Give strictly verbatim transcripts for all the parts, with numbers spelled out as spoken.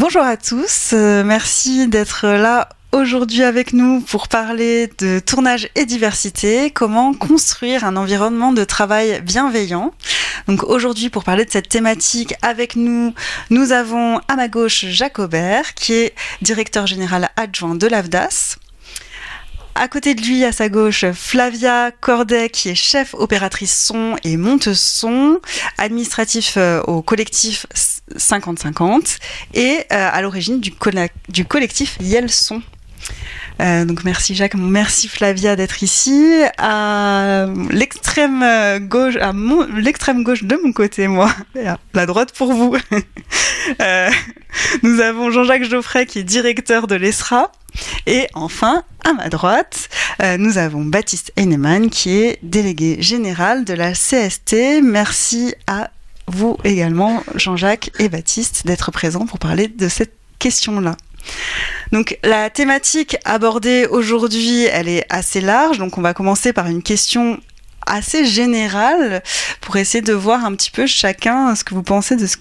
Bonjour à tous, euh, merci d'être là aujourd'hui avec nous pour parler de tournage et diversité, comment construire un environnement de travail bienveillant. Donc aujourd'hui, pour parler de cette thématique avec nous, nous avons à ma gauche Jacques Aubert, qui est directeur général adjoint de l'A F D A S. À côté de lui, à sa gauche, Flavia Cordet, qui est chef opératrice son et monteuse son, administratif au collectif cinquante cinquante et à l'origine du, co- du collectif Yelson. Euh, donc merci Jacques, merci Flavia d'être ici. À l'extrême gauche, à mon, l'extrême gauche de mon côté, moi, et à la droite pour vous, euh, nous avons Jean-Jacques Geoffray qui est directeur de l'E S R A. Et enfin, à ma droite, euh, nous avons Baptiste Hennequin qui est délégué général de la C S T. Merci à vous également, Jean-Jacques et Baptiste, d'être présents pour parler de cette question-là. Donc la thématique abordée aujourd'hui, elle est assez large, donc on va commencer par une question assez générale pour essayer de voir un petit peu chacun ce que vous pensez de ce...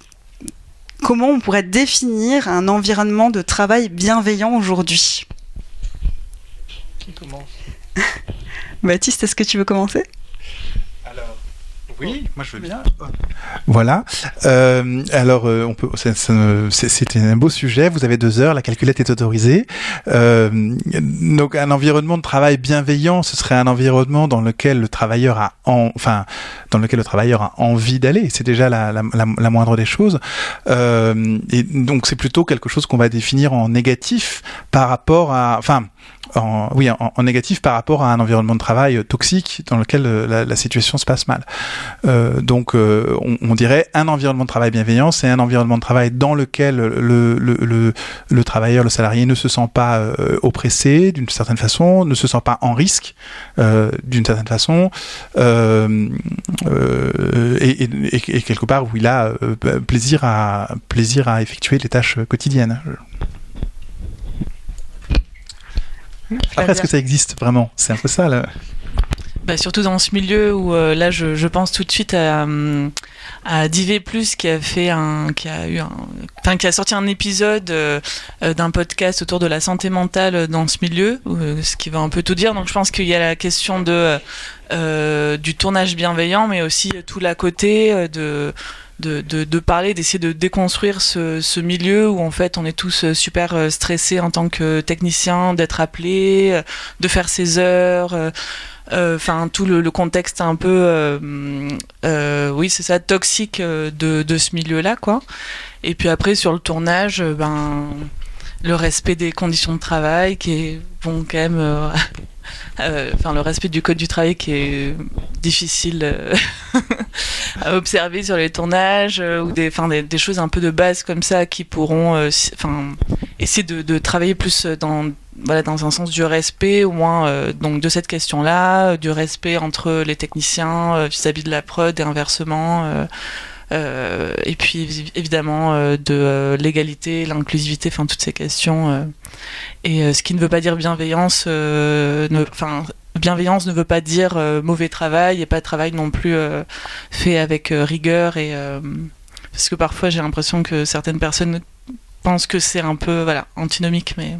comment on pourrait définir un environnement de travail bienveillant aujourd'hui. Qui commence ? Baptiste, est-ce que tu veux commencer ? Alors, oui, moi je veux bien. Voilà. Euh, alors, euh, on peut. C'est, c'est, c'est un beau sujet. Vous avez deux heures. La calculette est autorisée. Euh, donc, un environnement de travail bienveillant, ce serait un environnement dans lequel le travailleur a, en, enfin, dans lequel le travailleur a envie d'aller. C'est déjà la, la, la, la moindre des choses. Euh, et donc, c'est plutôt quelque chose qu'on va définir en négatif par rapport à, enfin. En, oui, en, en négatif par rapport à un environnement de travail toxique dans lequel la, la situation se passe mal. Euh, donc, euh, on, on dirait un environnement de travail bienveillant, c'est un environnement de travail dans lequel le, le, le, le travailleur, le salarié ne se sent pas euh, oppressé d'une certaine façon, ne se sent pas en risque euh, d'une certaine façon, euh, euh, et, et, et quelque part où il a euh, plaisir à, plaisir à effectuer les tâches quotidiennes. Après, est-ce que ça existe vraiment ? C'est un peu ça, là. Bah, surtout dans ce milieu où, euh, là, je, je pense tout de suite à, à Divé plus, qui a fait un, qui a eu un, enfin, qui a sorti un épisode euh, d'un podcast autour de la santé mentale dans ce milieu, euh, ce qui va un peu tout dire. Donc, je pense qu'il y a la question de, euh, du tournage bienveillant, mais aussi tout l'à côté de... De, de, de parler, d'essayer de déconstruire ce, ce milieu où en fait on est tous super stressés en tant que technicien, d'être appelé, de faire ses heures, enfin euh, tout le, le contexte un peu, euh, euh, oui c'est ça, toxique de, de ce milieu-là quoi. Et puis après sur le tournage, ben le respect des conditions de travail qui est bon quand même, euh, euh, enfin le respect du code du travail qui est difficile euh, à observer sur les tournages euh, ou des, enfin des, des choses un peu de base comme ça qui pourront, euh, si, enfin essayer de, de travailler plus dans, voilà, dans un sens du respect au moins euh, donc de cette question-là, euh, du respect entre les techniciens euh, vis-à-vis de la prod et inversement. Euh, Euh, et puis évidemment euh, de euh, l'égalité, l'inclusivité, enfin toutes ces questions. Euh, et euh, ce qui ne veut pas dire bienveillance, euh, ne, enfin bienveillance ne veut pas dire euh, mauvais travail et pas travail non plus euh, fait avec euh, rigueur et euh, parce que parfois j'ai l'impression que certaines personnes pensent que c'est un peu voilà antinomique, mais.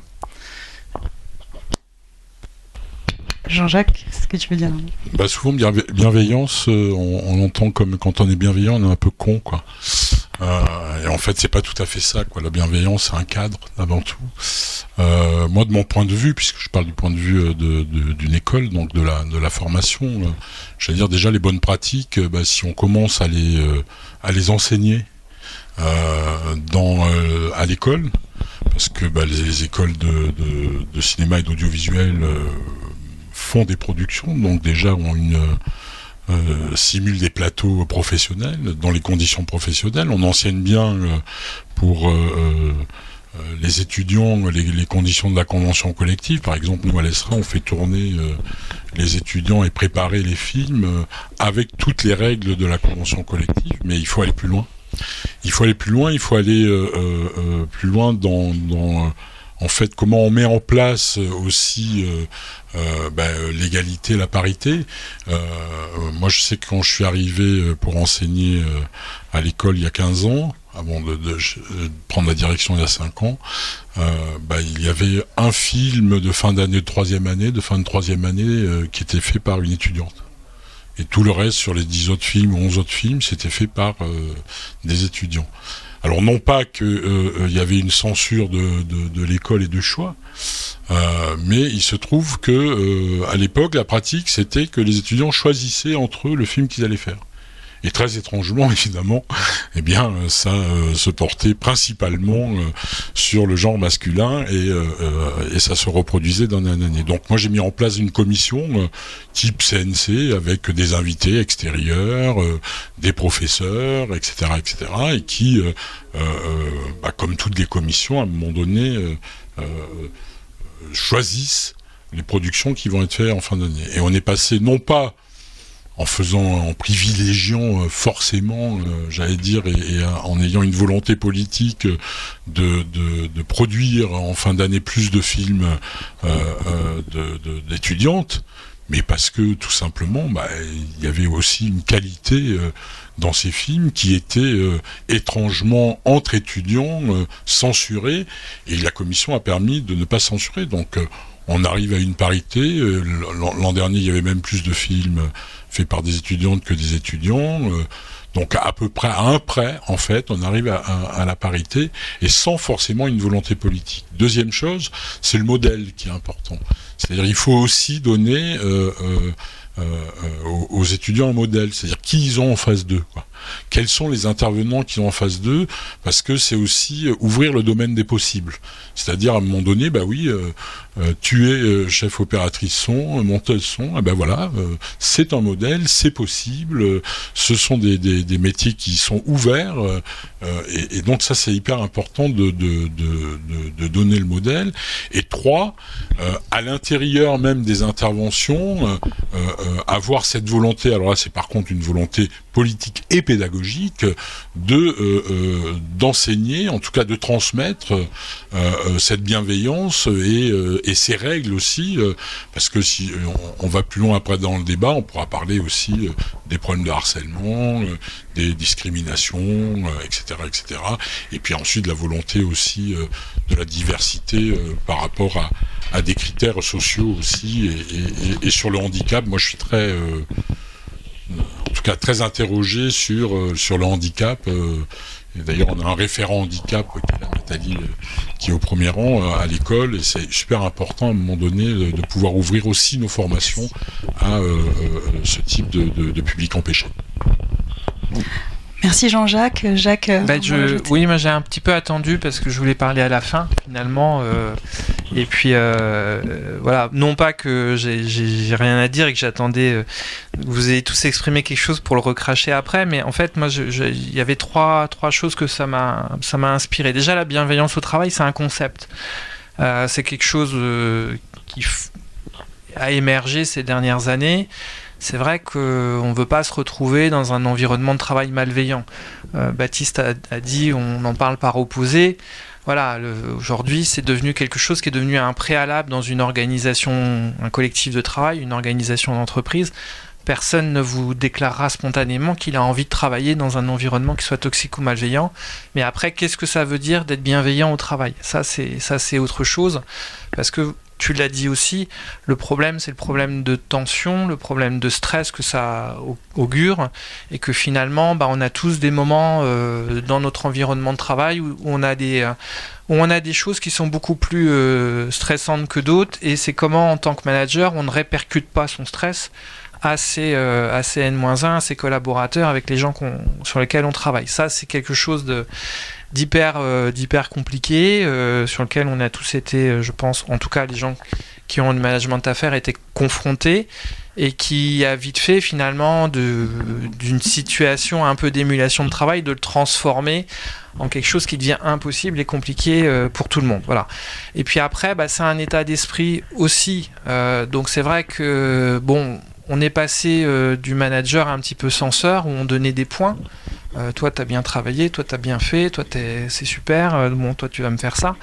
Jean-Jacques, ce que tu veux dire ? Bah souvent bienveillance, euh, on, on l'entend comme quand on est bienveillant, on est un peu con quoi. Euh, et en fait, c'est pas tout à fait ça quoi. La bienveillance, c'est un cadre avant tout. Euh, moi, de mon point de vue, puisque je parle du point de vue de, de, d'une école, donc de la de la formation, euh, je veux dire déjà les bonnes pratiques. Euh, bah, si on commence à les euh, à les enseigner euh, dans euh, à l'école, parce que bah, les, les écoles de, de de cinéma et d'audiovisuel euh, font des productions, donc déjà ont une euh, simulent des plateaux professionnels dans les conditions professionnelles. On enseigne bien euh, pour euh, euh, les étudiants les, les conditions de la convention collective. Par exemple, nous à l'E S R A, on fait tourner euh, les étudiants et préparer les films euh, avec toutes les règles de la convention collective. Mais il faut aller plus loin. Il faut aller plus loin. Il faut aller euh, euh, plus loin dans, dans en fait, comment on met en place aussi euh, euh, bah, l'égalité, la parité. Euh, moi, je sais que quand je suis arrivé pour enseigner à l'école il y a quinze ans, avant de, de, de prendre la direction il y a cinq ans, euh, bah, il y avait un film de fin d'année de troisième année, de fin de troisième année, euh, qui était fait par une étudiante. Et tout le reste, sur les dix autres films, onze autres films, c'était fait par euh, des étudiants. Alors non pas qu'il euh, y avait une censure de, de, de l'école et de choix, euh, mais il se trouve que euh, à l'époque, la pratique, c'était que les étudiants choisissaient entre eux le film qu'ils allaient faire. Et très étrangement, évidemment, eh bien, ça euh, se portait principalement euh, sur le genre masculin et, euh, et ça se reproduisait d'année en année. Donc moi, j'ai mis en place une commission euh, type C N C avec des invités extérieurs, euh, des professeurs, et cetera, et cetera, et qui, euh, euh, bah, comme toutes les commissions, à un moment donné, euh, euh, choisissent les productions qui vont être faites en fin d'année. Et on est passé non pas en faisant, en privilégiant forcément, j'allais dire, et, et en ayant une volonté politique de, de, de produire en fin d'année plus de films euh, de, de, d'étudiantes, mais parce que tout simplement, bah, il y avait aussi une qualité euh, dans ces films qui était euh, étrangement entre étudiants euh, censurée, et la commission a permis de ne pas censurer, donc euh, on arrive à une parité. L'an dernier, il y avait même plus de films faits par des étudiantes que des étudiants. Donc à peu près, à un près, en fait, on arrive à, à, à la parité, et sans forcément une volonté politique. Deuxième chose, c'est le modèle qui est important. C'est-à-dire il faut aussi donner euh, euh, euh, aux, aux étudiants un modèle, c'est-à-dire qui ils ont en face d'eux, quoi. Quels sont les intervenants qu'ils ont en face d'eux, parce que c'est aussi ouvrir le domaine des possibles. C'est-à-dire, à un moment donné, bah oui, euh, euh, tu es euh, chef opératrice son, monteuse son, eh ben voilà, euh, c'est un modèle, c'est possible, euh, ce sont des, des, des métiers qui sont ouverts, euh, et, et donc ça, c'est hyper important de, de, de, de, de donner le modèle. Et trois, euh, à l'intérieur même des interventions, euh, euh, avoir cette volonté, alors là, c'est par contre une volonté politique et pédagogique, de euh, euh, d'enseigner, en tout cas de transmettre euh, euh, cette bienveillance et, euh, et ces règles aussi, euh, parce que si on, on va plus loin après dans le débat, on pourra parler aussi euh, des problèmes de harcèlement, euh, des discriminations, euh, et cetera, et cetera. Et puis ensuite la volonté aussi euh, de la diversité euh, par rapport à, à des critères sociaux aussi, et, et, et sur le handicap, moi je suis très euh, en tout cas très interrogé sur, euh, sur le handicap, euh, et d'ailleurs on a un référent handicap, Nathalie, euh, qui est au premier rang euh, à l'école, et c'est super important à un moment donné de, de pouvoir ouvrir aussi nos formations à euh, ce type de, de, de public empêché. Merci Jean-Jacques. Jacques, ben je, oui, moi j'ai un petit peu attendu parce que je voulais parler à la fin finalement, euh, et puis euh, voilà, non pas que j'ai, j'ai rien à dire et que j'attendais euh, vous ayez tous exprimé quelque chose pour le recracher après, mais en fait moi il y avait trois, trois choses que ça m'a, ça m'a inspiré. Déjà la bienveillance au travail, c'est un concept, euh, c'est quelque chose euh, qui f- a émergé ces dernières années. C'est vrai qu'on ne veut pas se retrouver dans un environnement de travail malveillant. Euh, Baptiste a, a dit, on en parle par opposé. Voilà, le, aujourd'hui, c'est devenu quelque chose qui est devenu un préalable dans une organisation, un collectif de travail, une organisation d'entreprise. Personne ne vous déclarera spontanément qu'il a envie de travailler dans un environnement qui soit toxique ou malveillant. Mais après, qu'est-ce que ça veut dire d'être bienveillant au travail ? Ça, c'est, ça, c'est autre chose, parce que tu l'as dit aussi, le problème, c'est le problème de tension, le problème de stress que ça augure, et que finalement, bah, on a tous des moments euh, dans notre environnement de travail où on a des, euh, où on a des choses qui sont beaucoup plus euh, stressantes que d'autres, et c'est comment, en tant que manager, on ne répercute pas son stress à ses, euh, à ses N moins un, à ses collaborateurs, avec les gens qu'on, sur lesquels on travaille. Ça, c'est quelque chose de... d'hyper, euh, d'hyper compliqué, euh, sur lequel on a tous été, euh, je pense, en tout cas les gens qui ont du management à faire, étaient confrontés, et qui a vite fait finalement de, d'une situation un peu d'émulation de travail, de le transformer en quelque chose qui devient impossible et compliqué euh, pour tout le monde. Voilà. Et puis après, bah, c'est un état d'esprit aussi. Euh, donc c'est vrai que, bon, on est passé euh, du manager à un petit peu censeur, où on donnait des points. Euh, toi t'as bien travaillé, toi t'as bien fait, toi t'es, c'est super, euh, bon toi tu vas me faire ça,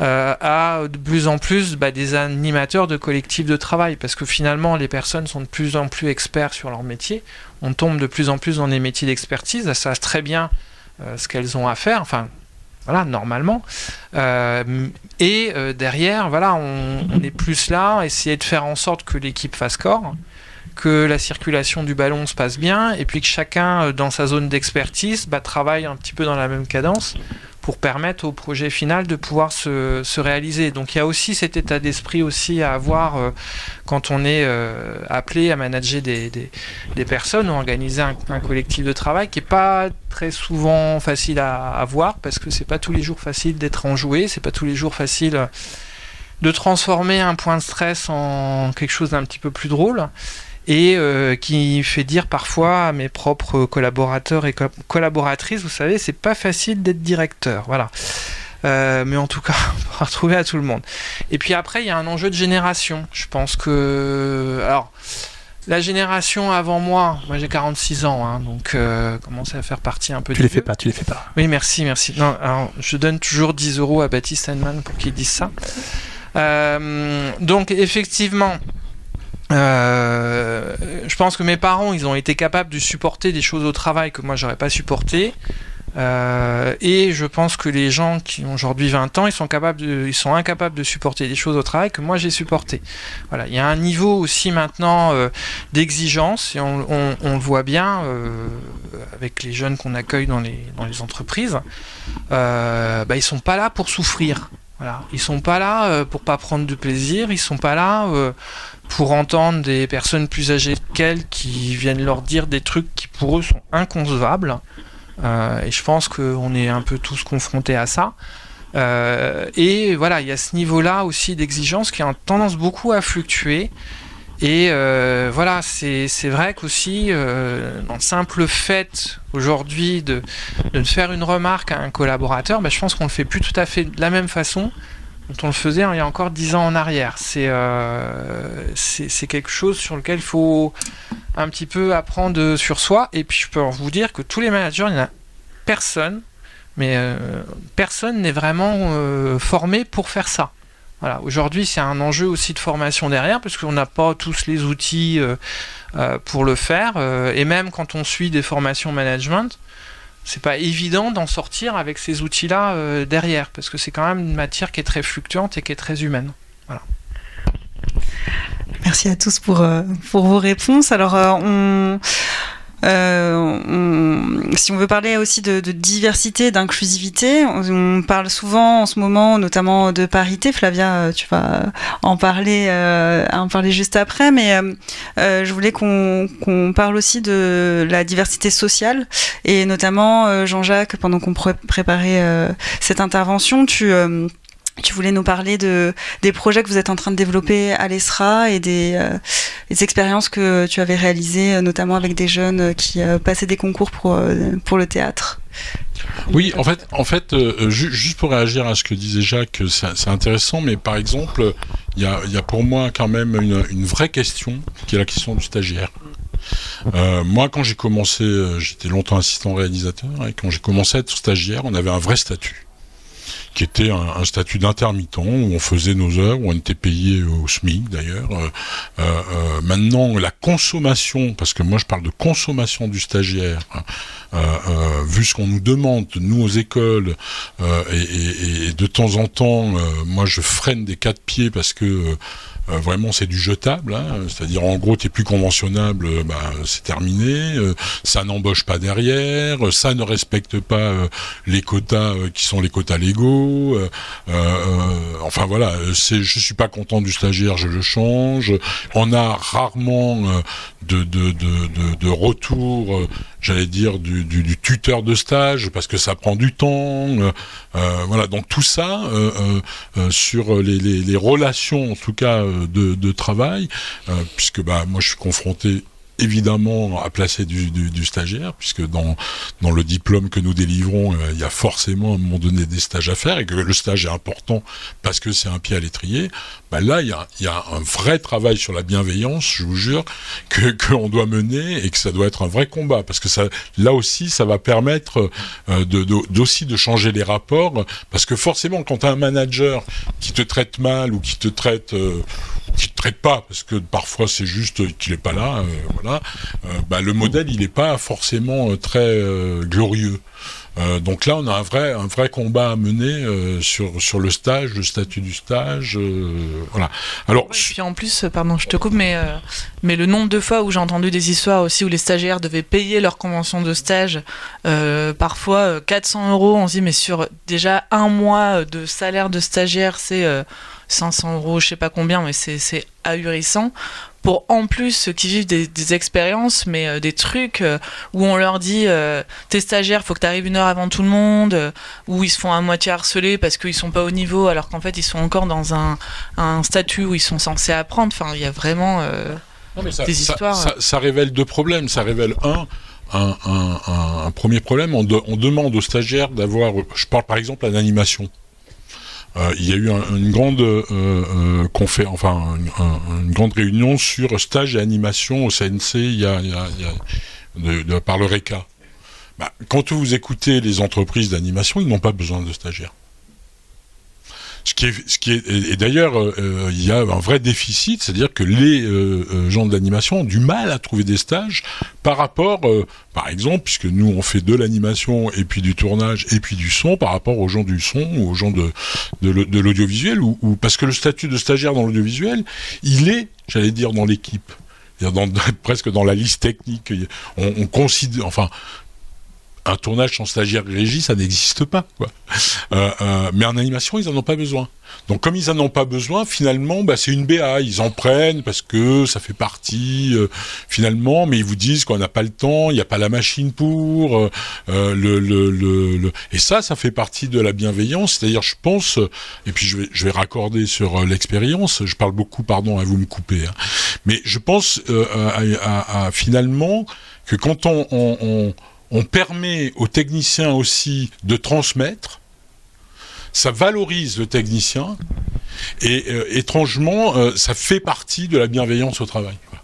euh, à de plus en plus bah, des animateurs de collectifs de travail, parce que finalement les personnes sont de plus en plus experts sur leur métier, on tombe de plus en plus dans des métiers d'expertise, elles savent très bien euh, ce qu'elles ont à faire, enfin voilà, normalement, euh, et euh, derrière, voilà, on, on est plus là à essayer de faire en sorte que l'équipe fasse corps, que la circulation du ballon se passe bien, et puis que chacun, dans sa zone d'expertise, bah, travaille un petit peu dans la même cadence pour permettre au projet final de pouvoir se, se réaliser. Donc il y a aussi cet état d'esprit aussi à avoir euh, quand on est euh, appelé à manager des, des, des personnes ou organiser un, un collectif de travail qui n'est pas très souvent facile à, à voir, parce que c'est pas tous les jours facile d'être enjoué, c'est pas tous les jours facile de transformer un point de stress en quelque chose d'un petit peu plus drôle, et euh, qui fait dire parfois à mes propres collaborateurs et co- collaboratrices, vous savez, c'est pas facile d'être directeur, voilà. Euh, mais en tout cas, on pourra retrouver à tout le monde. Et puis après, il y a un enjeu de génération. Je pense que... Alors, la génération avant moi, moi j'ai quarante-six ans, hein, donc euh, commence à faire partie un peu... Tu les fais pas, tu les fais pas. Oui, merci, merci. Non, alors, je donne toujours dix euros à Baptiste Hennequin pour qu'il dise ça. Euh, donc, effectivement... Euh, je pense que mes parents, ils ont été capables de supporter des choses au travail que moi j'aurais pas supporté, euh, et je pense que les gens qui ont aujourd'hui vingt ans, ils sont capables de, ils sont incapables de supporter des choses au travail que moi j'ai supporté. Voilà, il y a un niveau aussi maintenant euh, d'exigence, et on, on, on le voit bien euh, avec les jeunes qu'on accueille dans les dans les entreprises. Euh, bah, ils sont pas là pour souffrir. Voilà, ils sont pas là euh, pour pas prendre de plaisir, ils sont pas là euh, pour entendre des personnes plus âgées qu'elles qui viennent leur dire des trucs qui pour eux sont inconcevables, euh, et je pense qu'on est un peu tous confrontés à ça, euh, et voilà, il y a ce niveau là aussi d'exigence qui a tendance beaucoup à fluctuer, et euh, voilà, c'est, c'est vrai qu'aussi euh, dans le simple fait aujourd'hui de, de faire une remarque à un collaborateur, bah, je pense qu'on le fait plus tout à fait de la même façon dont on le faisait il y a encore dix ans en arrière. C'est, euh, c'est, c'est quelque chose sur lequel il faut un petit peu apprendre sur soi. Et puis je peux vous dire que tous les managers, il n'y en a personne, mais euh, personne n'est vraiment euh, formé pour faire ça. Voilà. Aujourd'hui, c'est un enjeu aussi de formation derrière, parce qu'on n'a pas tous les outils euh, euh, pour le faire. Euh, et même quand on suit des formations management, c'est pas évident d'en sortir avec ces outils-là euh, derrière, parce que c'est quand même une matière qui est très fluctuante et qui est très humaine. Voilà. Merci à tous pour, euh, pour vos réponses. Alors, euh, on... Euh, on, si on veut parler aussi de, de diversité, d'inclusivité, on, on parle souvent en ce moment, notamment de parité. Flavia, tu vas en parler, euh, en parler juste après, mais euh, je voulais qu'on, qu'on parle aussi de la diversité sociale, et notamment euh, Jean-Jacques, pendant qu'on pré- préparait euh, cette intervention, tu euh, Tu voulais nous parler de, des projets que vous êtes en train de développer à l'E S R A, et des, euh, des expériences que tu avais réalisées, notamment avec des jeunes qui euh, passaient des concours pour, pour le théâtre. Oui, en fait, en fait euh, ju- juste pour réagir à ce que disait Jacques, c'est, c'est intéressant, mais par exemple, il y a, y a pour moi quand même une, une vraie question, qui est la question du stagiaire. Euh, moi, quand j'ai commencé, j'étais longtemps assistant réalisateur, et quand j'ai commencé à être stagiaire, on avait un vrai statut, qui était un, un statut d'intermittent, où on faisait nos heures, où on était payé au SMIC d'ailleurs. Euh, euh, maintenant, la consommation, parce que moi je parle de consommation du stagiaire, euh, euh, vu ce qu'on nous demande, nous aux écoles, euh, et, et, et de temps en temps, euh, moi je freine des quatre pieds parce que... Euh, Euh, vraiment c'est du jetable, hein. C'est-à-dire en gros t'es plus conventionnable, euh, bah, c'est terminé, euh, ça n'embauche pas derrière, euh, ça ne respecte pas euh, les quotas euh, qui sont les quotas légaux, euh, euh, enfin voilà, c'est, je suis pas content du stagiaire, je le change. On a rarement euh, de, de, de, de, de retour, euh, j'allais dire du, du, du tuteur de stage, parce que ça prend du temps, euh, euh, voilà, donc tout ça euh, euh, sur les, les, les relations en tout cas De, de travail, euh, puisque bah, moi je suis confronté évidemment à placer du, du, du stagiaire, puisque dans, dans le diplôme que nous délivrons, euh, il y a forcément à un moment donné des stages à faire, et que le stage est important parce que c'est un pied à l'étrier. Bah là, il y a, il y a un vrai travail sur la bienveillance, je vous jure, que, que on doit mener, et que ça doit être un vrai combat, parce que ça, là aussi, ça va permettre euh, de, de, d'aussi de changer les rapports, parce que forcément, quand tu as un manager qui te traite mal, ou qui te traite... Euh, qui te traite pas, parce que parfois c'est juste qu'il est pas là, euh, voilà, euh, bah, le modèle il est pas forcément euh, très euh, glorieux. Euh, donc là, on a un vrai, un vrai combat à mener euh, sur, sur le stage, le statut du stage. Euh, voilà. Alors, oui, et puis en plus, pardon, je te coupe, mais, euh, mais le nombre de fois où j'ai entendu des histoires aussi où les stagiaires devaient payer leur convention de stage, euh, parfois quatre cents euros, on se dit, mais sur déjà un mois de salaire de stagiaire, c'est euh, cinq cents euros, je sais pas combien, mais c'est, c'est ahurissant. Pour en plus ceux qui vivent des, des expériences, mais euh, des trucs euh, où on leur dit euh, t'es stagiaire, faut que t'arrives une heure avant tout le monde, euh, où ils se font à moitié harceler parce qu'ils sont pas au niveau, alors qu'en fait ils sont encore dans un, un statut où ils sont censés apprendre. Enfin, il y a vraiment euh, non, mais ça, des histoires. Ça, ça, ça révèle deux problèmes. Ça révèle un. Un, un, un, un premier problème, on, de, on demande aux stagiaires d'avoir, je parle par exemple à l'animation, euh, il y a eu un, une grande euh, euh, confé- enfin un, un, une grande réunion sur stage et animation au C N C il y a, il y a, il y a de, de, par le R E C A. Bah, quand vous écoutez les entreprises d'animation, ils n'ont pas besoin de stagiaires. Ce qui est, ce qui est, et d'ailleurs, euh, il y a un vrai déficit, c'est-à-dire que les euh, gens de l'animation ont du mal à trouver des stages par rapport, euh, par exemple, puisque nous on fait de l'animation et puis du tournage et puis du son, par rapport aux gens du son ou aux gens de, de, de, de l'audiovisuel, ou, ou parce que le statut de stagiaire dans l'audiovisuel, il est, j'allais dire, dans l'équipe, dans, presque dans la liste technique. On, on considère, enfin. Un tournage sans stagiaire régie, ça n'existe pas, quoi. Euh, euh, mais en animation, ils n'en ont pas besoin. Donc, comme ils n'en ont pas besoin, finalement, bah, c'est une B A. Ils en prennent parce que ça fait partie, euh, finalement, mais ils vous disent qu'on n'a pas le temps, il n'y a pas la machine pour. Euh, le, le, le, le... Et ça, ça fait partie de la bienveillance. C'est-à-dire, je pense, et puis je vais, je vais raccorder sur l'expérience, je parle beaucoup, pardon, à vous me couper, hein. Mais je pense euh, à, à, à, finalement, que quand on... on, on on permet aux techniciens aussi de transmettre, ça valorise le technicien, et euh, étrangement, euh, ça fait partie de la bienveillance au travail. Voilà.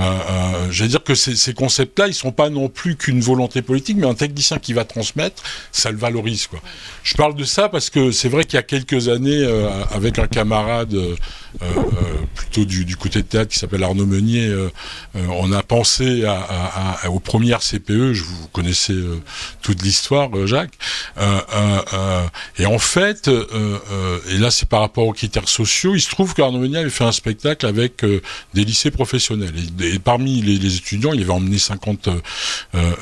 Euh, euh, je veux dire que ces, ces concepts-là, ils ne sont pas non plus qu'une volonté politique, mais un technicien qui va transmettre, ça le valorise, quoi. Je parle de ça parce que c'est vrai qu'il y a quelques années, euh, avec un camarade euh, euh, plutôt du, du côté de théâtre qui s'appelle Arnaud Meunier, euh, euh, on a pensé à, à, à, au premier R C P E, je vous connaissez euh, toute l'histoire, euh, Jacques, euh, euh, euh, et en fait, euh, euh, et là c'est par rapport aux critères sociaux, il se trouve qu'Arnaud Meunier avait fait un spectacle avec euh, des lycées professionnels, et, et parmi les, les étudiants, il avait emmené cinquante euh,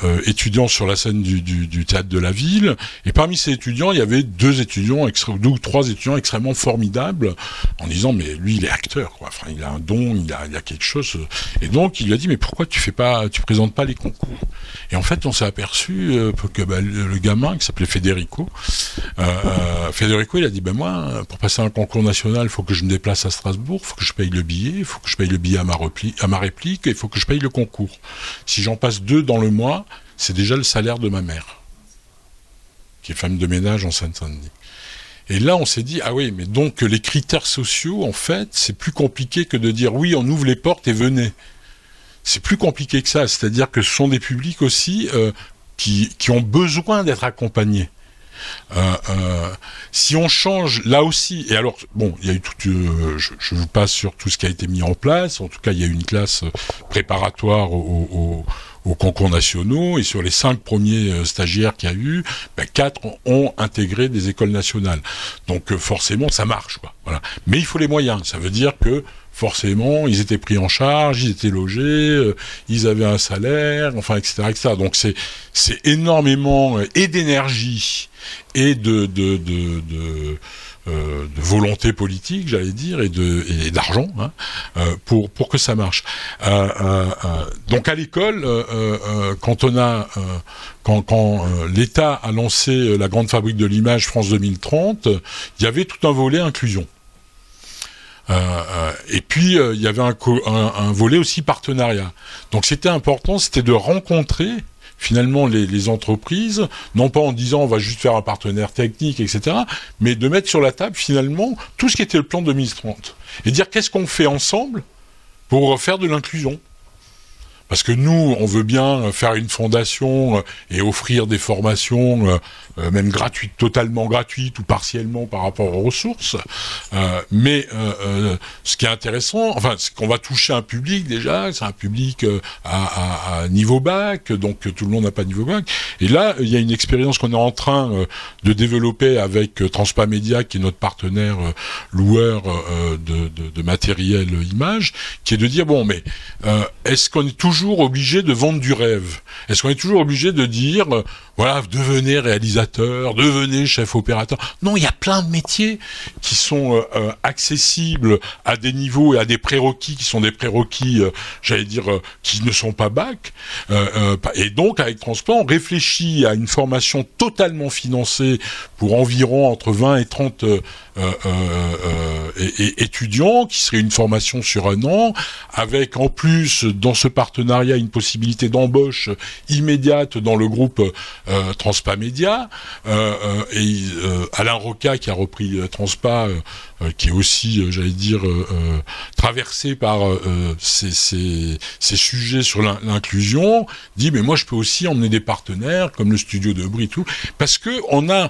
euh, étudiants sur la scène du, du, du théâtre de la ville, et parmi ces étudiants, il y avait deux étudiants, extra- deux ou trois étudiants extrêmement formidables, en disant, mais lui il est acteur, quoi. Enfin, il a un don, il a, il a quelque chose. Et donc, il lui a dit, mais pourquoi tu fais pas, tu présentes pas les concours? Et en fait, on s'est aperçu euh, que bah, le gamin, qui s'appelait Federico, euh, Federico, il a dit, ben bah, moi, pour passer un concours national, il faut que je me déplace à Strasbourg, il faut que je paye le billet, il faut que je paye le billet à ma, repli- à ma réplique, et il faut que je paye le concours. Si j'en passe deux dans le mois, c'est déjà le salaire de ma mère, qui est femme de ménage en Seine-Saint-Denis. Et là, on s'est dit, ah oui, mais donc les critères sociaux, en fait, c'est plus compliqué que de dire, oui, on ouvre les portes et venez. C'est plus compliqué que ça, c'est-à-dire que ce sont des publics aussi euh, qui, qui ont besoin d'être accompagnés. Euh, euh, si on change là aussi, et alors bon, il y a eu tout, euh, je, je vous passe sur tout ce qui a été mis en place. En tout cas, il y a eu une classe préparatoire au, au, aux concours nationaux, et sur les cinq premiers stagiaires qu'il y a eu, ben, quatre ont intégré des écoles nationales. Donc forcément, ça marche, quoi. Voilà. Mais il faut les moyens. Ça veut dire que forcément, ils étaient pris en charge, ils étaient logés, euh, ils avaient un salaire, enfin, et cetera, et cetera. Donc, c'est, c'est énormément euh, et d'énergie et de de de, de, euh, de volonté politique, j'allais dire, et de et d'argent, hein, euh, pour pour que ça marche. Euh, euh, euh, donc, à l'école, euh, euh, quand on a euh, quand quand euh, l'État a lancé la grande fabrique de l'image France deux mille trente, il y avait tout un volet inclusion. Euh, euh, et puis euh, il y avait un, co- un, un volet aussi partenariat. Donc c'était important, c'était de rencontrer finalement les, les entreprises, non pas en disant on va juste faire un partenaire technique, et cetera, mais de mettre sur la table finalement tout ce qui était le plan deux mille trente et dire qu'est-ce qu'on fait ensemble pour faire de l'inclusion. Parce que nous, on veut bien faire une fondation et offrir des formations euh, même gratuite, totalement gratuite ou partiellement par rapport aux ressources. Euh, mais euh, euh, ce qui est intéressant, enfin, c'est qu'on va toucher un public déjà, c'est un public euh, à, à, à niveau bac, donc tout le monde n'a pas niveau bac. Et là, il y a une expérience qu'on est en train euh, de développer avec euh, Transpa Média, qui est notre partenaire euh, loueur euh, de, de, de matériel image, qui est de dire, bon, mais euh, est-ce qu'on est toujours obligé de vendre du rêve ? Est-ce qu'on est toujours obligé de dire, euh, voilà, devenez réalisateur, devenez chef opérateur ? Non, il y a plein de métiers qui sont euh, accessibles à des niveaux et à des prérequis qui sont des prérequis, euh, j'allais dire, euh, qui ne sont pas bac. Euh, euh, et donc, avec Transpa, on réfléchit à une formation totalement financée pour environ entre vingt et trente euh, euh, euh, et, et étudiants, qui serait une formation sur un an, avec en plus, dans ce partenariat, une possibilité d'embauche immédiate dans le groupe euh, Transpa Média. Euh, euh, et euh, Alain Roca, qui a repris euh, Transpa, euh, qui est aussi, euh, j'allais dire, euh, euh, traversé par euh, ces, ces, ces sujets sur l'in- l'inclusion, dit, mais moi, je peux aussi emmener des partenaires, comme le studio de Brie, tout, parce que on a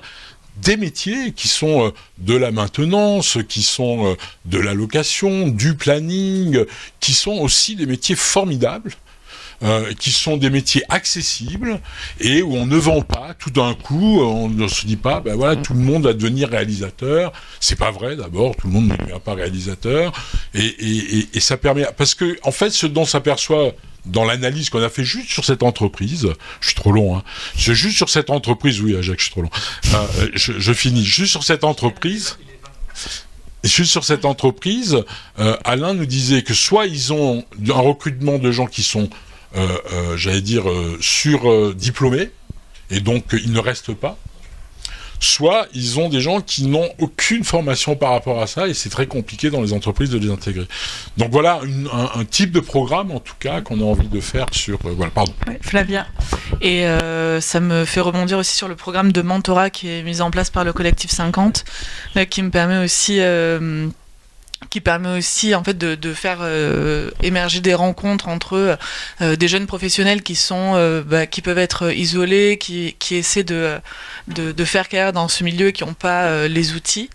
des métiers qui sont de la maintenance, qui sont de la location, du planning, qui sont aussi des métiers formidables, euh, qui sont des métiers accessibles et où on ne vend pas tout d'un coup, on ne se dit pas, ben voilà, tout le monde va devenir réalisateur. C'est pas vrai d'abord, tout le monde ne devient pas réalisateur, et, et, et, et ça permet, parce que en fait, ce dont on s'aperçoit dans l'analyse qu'on a fait juste sur cette entreprise, je suis trop long, hein. C'est juste sur cette entreprise, oui, Jacques, je suis trop long. Euh, je, je finis. Juste sur cette entreprise, juste sur cette entreprise, euh, Alain nous disait que soit ils ont un recrutement de gens qui sont, euh, euh, j'allais dire, euh, surdiplômés, et donc euh, ils ne restent pas. Soit ils ont des gens qui n'ont aucune formation par rapport à ça, et c'est très compliqué dans les entreprises de les intégrer. Donc voilà une, un, un type de programme, en tout cas, qu'on a envie de faire sur... Euh, voilà, pardon. Ouais, Flavia. Et euh, ça me fait rebondir aussi sur le programme de mentorat qui est mis en place par le collectif cinquante, là, qui me permet aussi... Euh, qui permet aussi en fait de, de faire euh, émerger des rencontres entre euh, des jeunes professionnels qui sont euh, bah, qui peuvent être isolés, qui qui essaient de de, de faire carrière dans ce milieu et qui n'ont pas euh, les outils,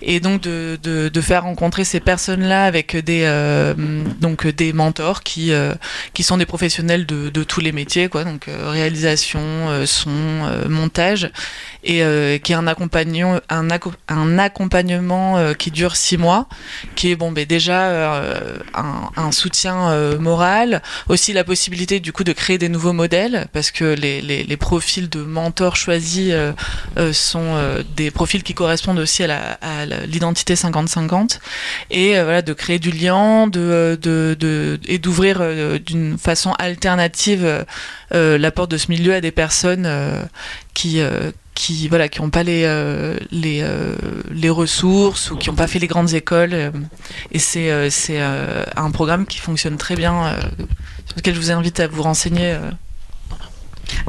et donc de, de de faire rencontrer ces personnes là avec des euh, donc des mentors qui euh, qui sont des professionnels de de tous les métiers, quoi, donc euh, réalisation, euh, son, euh, montage, et euh, qui est un accompagnement un aco- un accompagnement euh, qui dure six mois. Qui est bon, ben déjà euh, un, un soutien euh, moral, aussi la possibilité du coup de créer des nouveaux modèles, parce que les, les, les profils de mentors choisis euh, euh, sont euh, des profils qui correspondent aussi à, la, à la, l'identité cinquante cinquante, et euh, voilà, de créer du lien, de, de, de, et d'ouvrir euh, d'une façon alternative euh, la porte de ce milieu à des personnes euh, qui euh, qui voilà qui n'ont pas les euh, les euh, les ressources, ou qui n'ont pas fait les grandes écoles, euh, et c'est euh, c'est euh, un programme qui fonctionne très bien, euh, sur lequel je vous invite à vous renseigner. euh.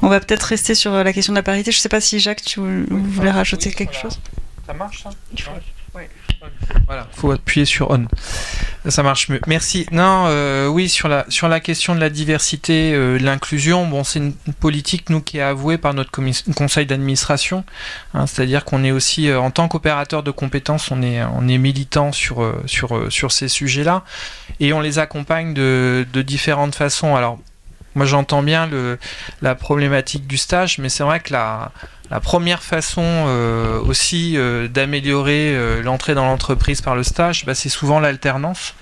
On va peut-être rester sur la question de la parité. Je ne sais pas si Jacques, tu voulais oui, rajouter oui, quelque voilà. chose. Ça marche, ça faut... Oui. Voilà, faut appuyer sur on. Ça marche mieux. Merci. Non, euh, oui, sur la sur la question de la diversité, euh, de l'inclusion, bon, c'est une politique, nous, qui est avouée par notre comis- conseil d'administration. Hein, c'est-à-dire qu'on est aussi, euh, en tant qu'opérateur de compétences, on est on est militant sur euh, sur euh, sur ces sujets-là, et on les accompagne de de différentes façons. Alors, moi, j'entends bien le la problématique du stage, mais c'est vrai que la La première façon euh, aussi euh, d'améliorer euh, l'entrée dans l'entreprise par le stage, bah, c'est souvent l'alternance,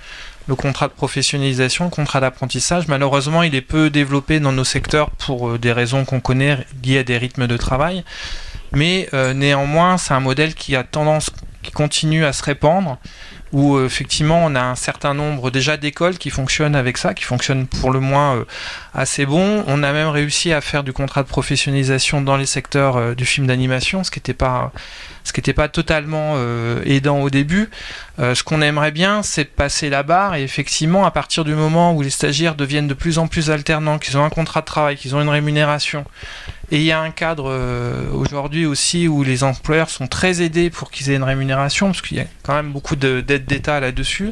le contrat de professionnalisation, le contrat d'apprentissage. Malheureusement, il est peu développé dans nos secteurs pour euh, des raisons qu'on connaît liées à des rythmes de travail. Mais euh, néanmoins, c'est un modèle qui a tendance, qui continue à se répandre, où euh, effectivement on a un certain nombre déjà d'écoles qui fonctionnent avec ça, qui fonctionnent pour le moins euh, assez bon. On a même réussi à faire du contrat de professionnalisation dans les secteurs euh, du film d'animation, ce qui n'était pas, ce qui n'était pas totalement euh, aidant au début. Euh, ce qu'on aimerait bien, c'est de passer la barre, et effectivement, à partir du moment où les stagiaires deviennent de plus en plus alternants, qu'ils ont un contrat de travail, qu'ils ont une rémunération, et il y a un cadre euh, aujourd'hui aussi où les employeurs sont très aidés pour qu'ils aient une rémunération, parce qu'il y a quand même beaucoup de, d'aides d'État là-dessus.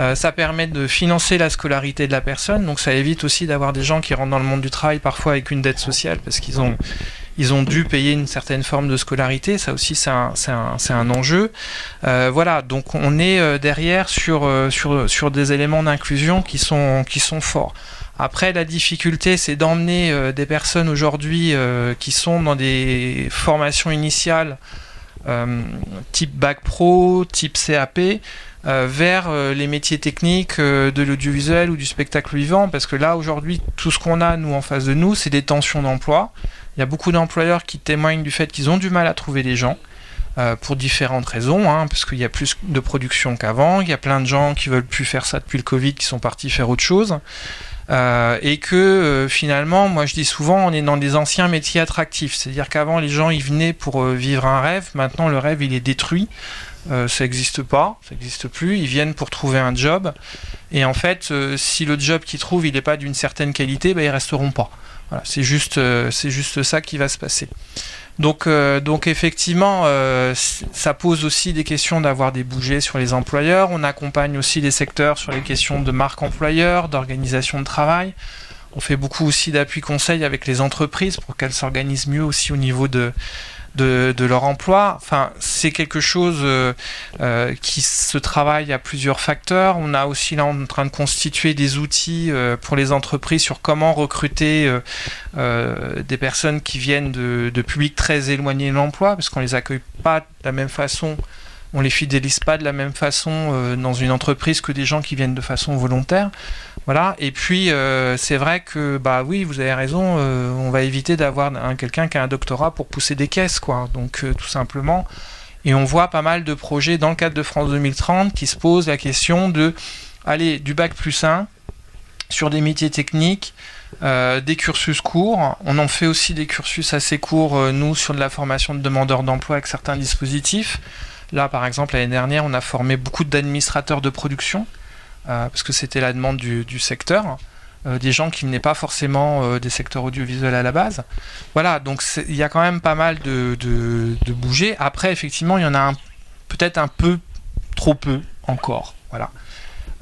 Euh, ça permet de financer la scolarité de la personne, donc ça évite aussi d'avoir des gens qui rentrent dans le monde du travail parfois avec une dette sociale, parce qu'ils ont ils ont dû payer une certaine forme de scolarité, ça aussi c'est un, c'est un, c'est un enjeu. Euh, voilà, donc on est derrière sur, sur, sur des éléments d'inclusion qui sont, qui sont forts. Après, la difficulté, c'est d'emmener euh, des personnes aujourd'hui euh, qui sont dans des formations initiales euh, type bac pro, type C A P, euh, vers euh, les métiers techniques euh, de l'audiovisuel ou du spectacle vivant, parce que là, aujourd'hui, tout ce qu'on a, nous, en face de nous, c'est des tensions d'emploi. Il y a beaucoup d'employeurs qui témoignent du fait qu'ils ont du mal à trouver des gens. Pour différentes raisons, hein, parce qu'il y a plus de production qu'avant, il y a plein de gens qui veulent plus faire ça depuis le Covid, qui sont partis faire autre chose, euh, et que euh, finalement, moi je dis souvent, on est dans des anciens métiers attractifs, c'est-à-dire qu'avant les gens ils venaient pour euh, vivre un rêve, maintenant le rêve il est détruit, euh, ça n'existe pas, ça n'existe plus, ils viennent pour trouver un job, et en fait, euh, si le job qu'ils trouvent il n'est pas d'une certaine qualité, ben, ils resteront pas. Voilà, c'est juste, euh, c'est juste ça qui va se passer. Donc, euh, donc effectivement, euh, ça pose aussi des questions d'avoir des bougies sur les employeurs. On accompagne aussi les secteurs sur les questions de marque employeur, d'organisation de travail. On fait beaucoup aussi d'appui conseil avec les entreprises pour qu'elles s'organisent mieux aussi au niveau de, de, de leur emploi. Enfin, c'est quelque chose euh, euh, qui se travaille à plusieurs facteurs. On a aussi là, on est en train de constituer des outils euh, pour les entreprises sur comment recruter euh, euh, des personnes qui viennent de, de publics très éloignés de l'emploi, parce qu'on les accueille pas de la même façon. On les fidélise pas de la même façon euh, dans une entreprise que des gens qui viennent de façon volontaire. Voilà. Et puis, euh, c'est vrai que, bah oui, vous avez raison, euh, on va éviter d'avoir un, quelqu'un qui a un doctorat pour pousser des caisses, quoi. Donc, euh, tout simplement. Et on voit pas mal de projets dans le cadre de France deux mille trente qui se posent la question de, allez, du bac plus un sur des métiers techniques, euh, des cursus courts. On en fait aussi des cursus assez courts, euh, nous, sur de la formation de demandeurs d'emploi avec certains dispositifs. Là, par exemple, l'année dernière, on a formé beaucoup d'administrateurs de production, euh, parce que c'était la demande du, du secteur, euh, des gens qui venaient pas forcément euh, des secteurs audiovisuels à la base. Voilà, donc il y a quand même pas mal de, de, de bouger. Après, effectivement, il y en a un, peut-être un peu trop peu encore. Voilà.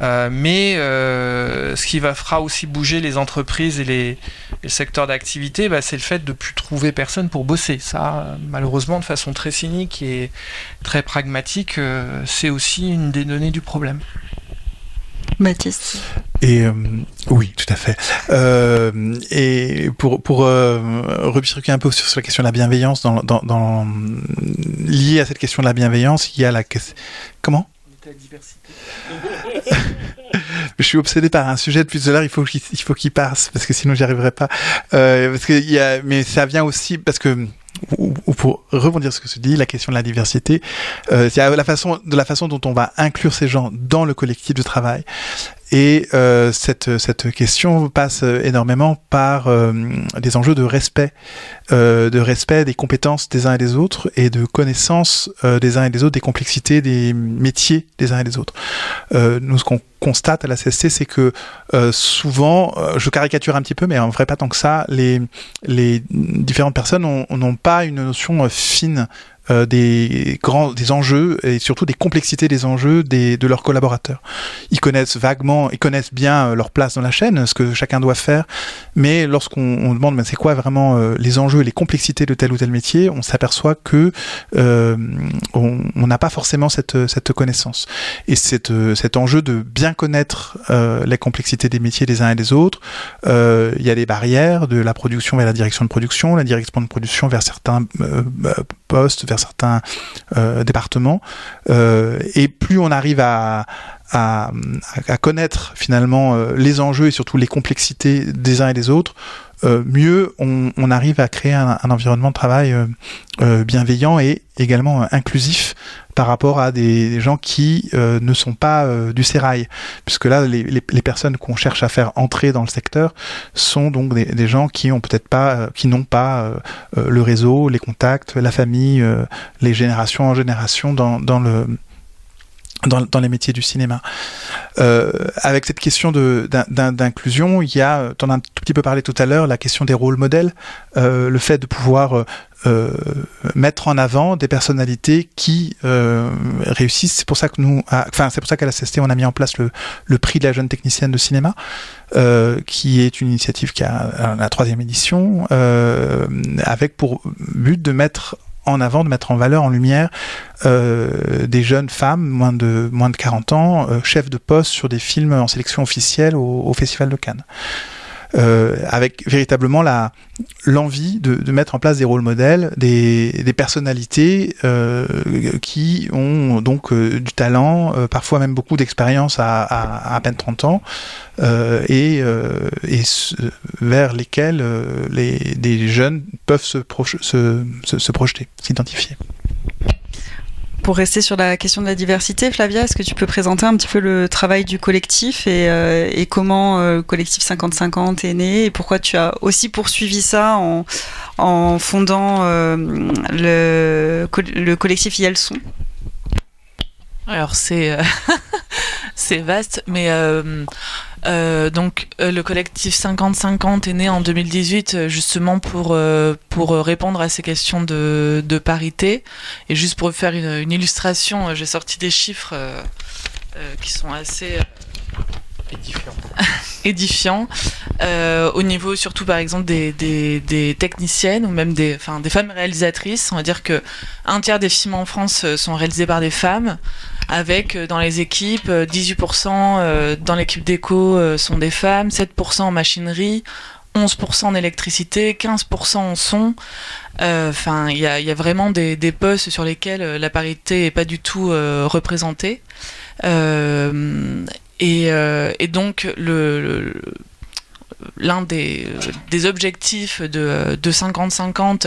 Euh, mais euh, ce qui va, fera aussi bouger les entreprises et les, et le secteur d'activité, bah, c'est le fait de ne plus trouver personne pour bosser. Ça, malheureusement, de façon très cynique et très pragmatique, euh, c'est aussi une des données du problème. Baptiste. Et euh, oui, tout à fait. Euh, et pour pour euh, rebifurquer un peu sur, sur la question de la bienveillance, dans, dans, dans liée à cette question de la bienveillance, il y a la comment? La diversité. Je suis obsédé par un sujet depuis tout à l'heure, il faut qu'il, il faut qu'il passe, parce que sinon j'y arriverai pas. Euh, parce que y a, mais ça vient aussi, parce que, ou, ou pour rebondir sur ce que tu dis, la question de la diversité, euh, c'est la façon, de la façon dont on va inclure ces gens dans le collectif de travail. Et euh, cette, cette question passe énormément par euh, des enjeux de respect, euh, de respect des compétences des uns et des autres et de connaissance euh, des uns et des autres, des complexités, des métiers des uns et des autres. Euh, nous, ce qu'on constate à la C S T, c'est que euh, souvent, euh, je caricature un petit peu, mais en vrai pas tant que ça, les, les différentes personnes ont, n'ont pas une notion fine Euh, des grands, des enjeux et surtout des complexités des enjeux des, de leurs collaborateurs. Ils connaissent vaguement, ils connaissent bien euh, leur place dans la chaîne, ce que chacun doit faire, mais lorsqu'on on demande ben, c'est quoi vraiment euh, les enjeux et les complexités de tel ou tel métier, on s'aperçoit que euh, on n'a pas forcément cette, cette connaissance. Et cette, cet enjeu de bien connaître euh, les complexités des métiers des uns et des autres, euh, il y a des barrières de la production vers la direction de production, la direction de production vers certains euh, postes, vers certains euh, départements euh, et plus on arrive à, à, à connaître finalement euh, les enjeux et surtout les complexités des uns et des autres, euh, mieux on, on arrive à créer un, un environnement de travail euh, euh, bienveillant et également euh, inclusif par rapport à des, des gens qui euh, ne sont pas euh, du sérail, puisque là les, les, les personnes qu'on cherche à faire entrer dans le secteur sont donc des, des gens qui ont peut-être pas, euh, qui n'ont pas euh, euh, le réseau, les contacts, la famille, euh, les générations en génération dans, dans le dans, dans les métiers du cinéma. Euh, avec cette question d'inclusion, il y a, tu en as un tout petit peu parlé tout à l'heure, la question des rôles modèles, euh, le fait de pouvoir euh, mettre en avant des personnalités qui euh, réussissent. C'est pour ça que nous, enfin c'est pour ça qu'à la C S T on a mis en place le, le prix de la jeune technicienne de cinéma, euh, qui est une initiative qui a la troisième édition, euh, avec pour but de mettre en avant, de mettre en valeur, en lumière euh, des jeunes femmes moins de moins de quarante ans, euh, chefs de poste sur des films en sélection officielle au, au Festival de Cannes, euh, avec véritablement la l'envie de, de mettre en place des rôles modèles, des, des personnalités euh, qui ont donc euh, du talent, euh, parfois même beaucoup d'expérience à, à, à à peine trente ans, euh, et, euh, et ce, vers lesquels euh, les des jeunes peuvent se, proche, se, se, se projeter, s'identifier. Pour rester sur la question de la diversité, Flavia, est-ce que tu peux présenter un petit peu le travail du collectif et, euh, et comment euh, le collectif cinquante cinquante est né et pourquoi tu as aussi poursuivi ça en, en fondant euh, le, le collectif Yelson? Alors c'est, euh, c'est vaste, mais euh, euh, donc euh, le collectif cinquante cinquante est né en deux mille dix-huit justement pour, euh, pour répondre à ces questions de, de parité. Et juste pour faire une, une illustration, j'ai sorti des chiffres euh, euh, qui sont assez... Édifiant. Édifiant. Euh, au niveau surtout par exemple des, des, des techniciennes ou même des, enfin, des femmes réalisatrices, on va dire que un tiers des films en France sont réalisés par des femmes, avec dans les équipes dix-huit pour cent dans l'équipe déco sont des femmes, sept pour cent en machinerie, onze pour cent en électricité, quinze pour cent en son. Enfin, euh, il y a, y a vraiment des, des postes sur lesquels la parité n'est pas du tout euh, représentée. Euh, Et, euh, et donc le, le, l'un des, des objectifs de, de cinquante cinquante,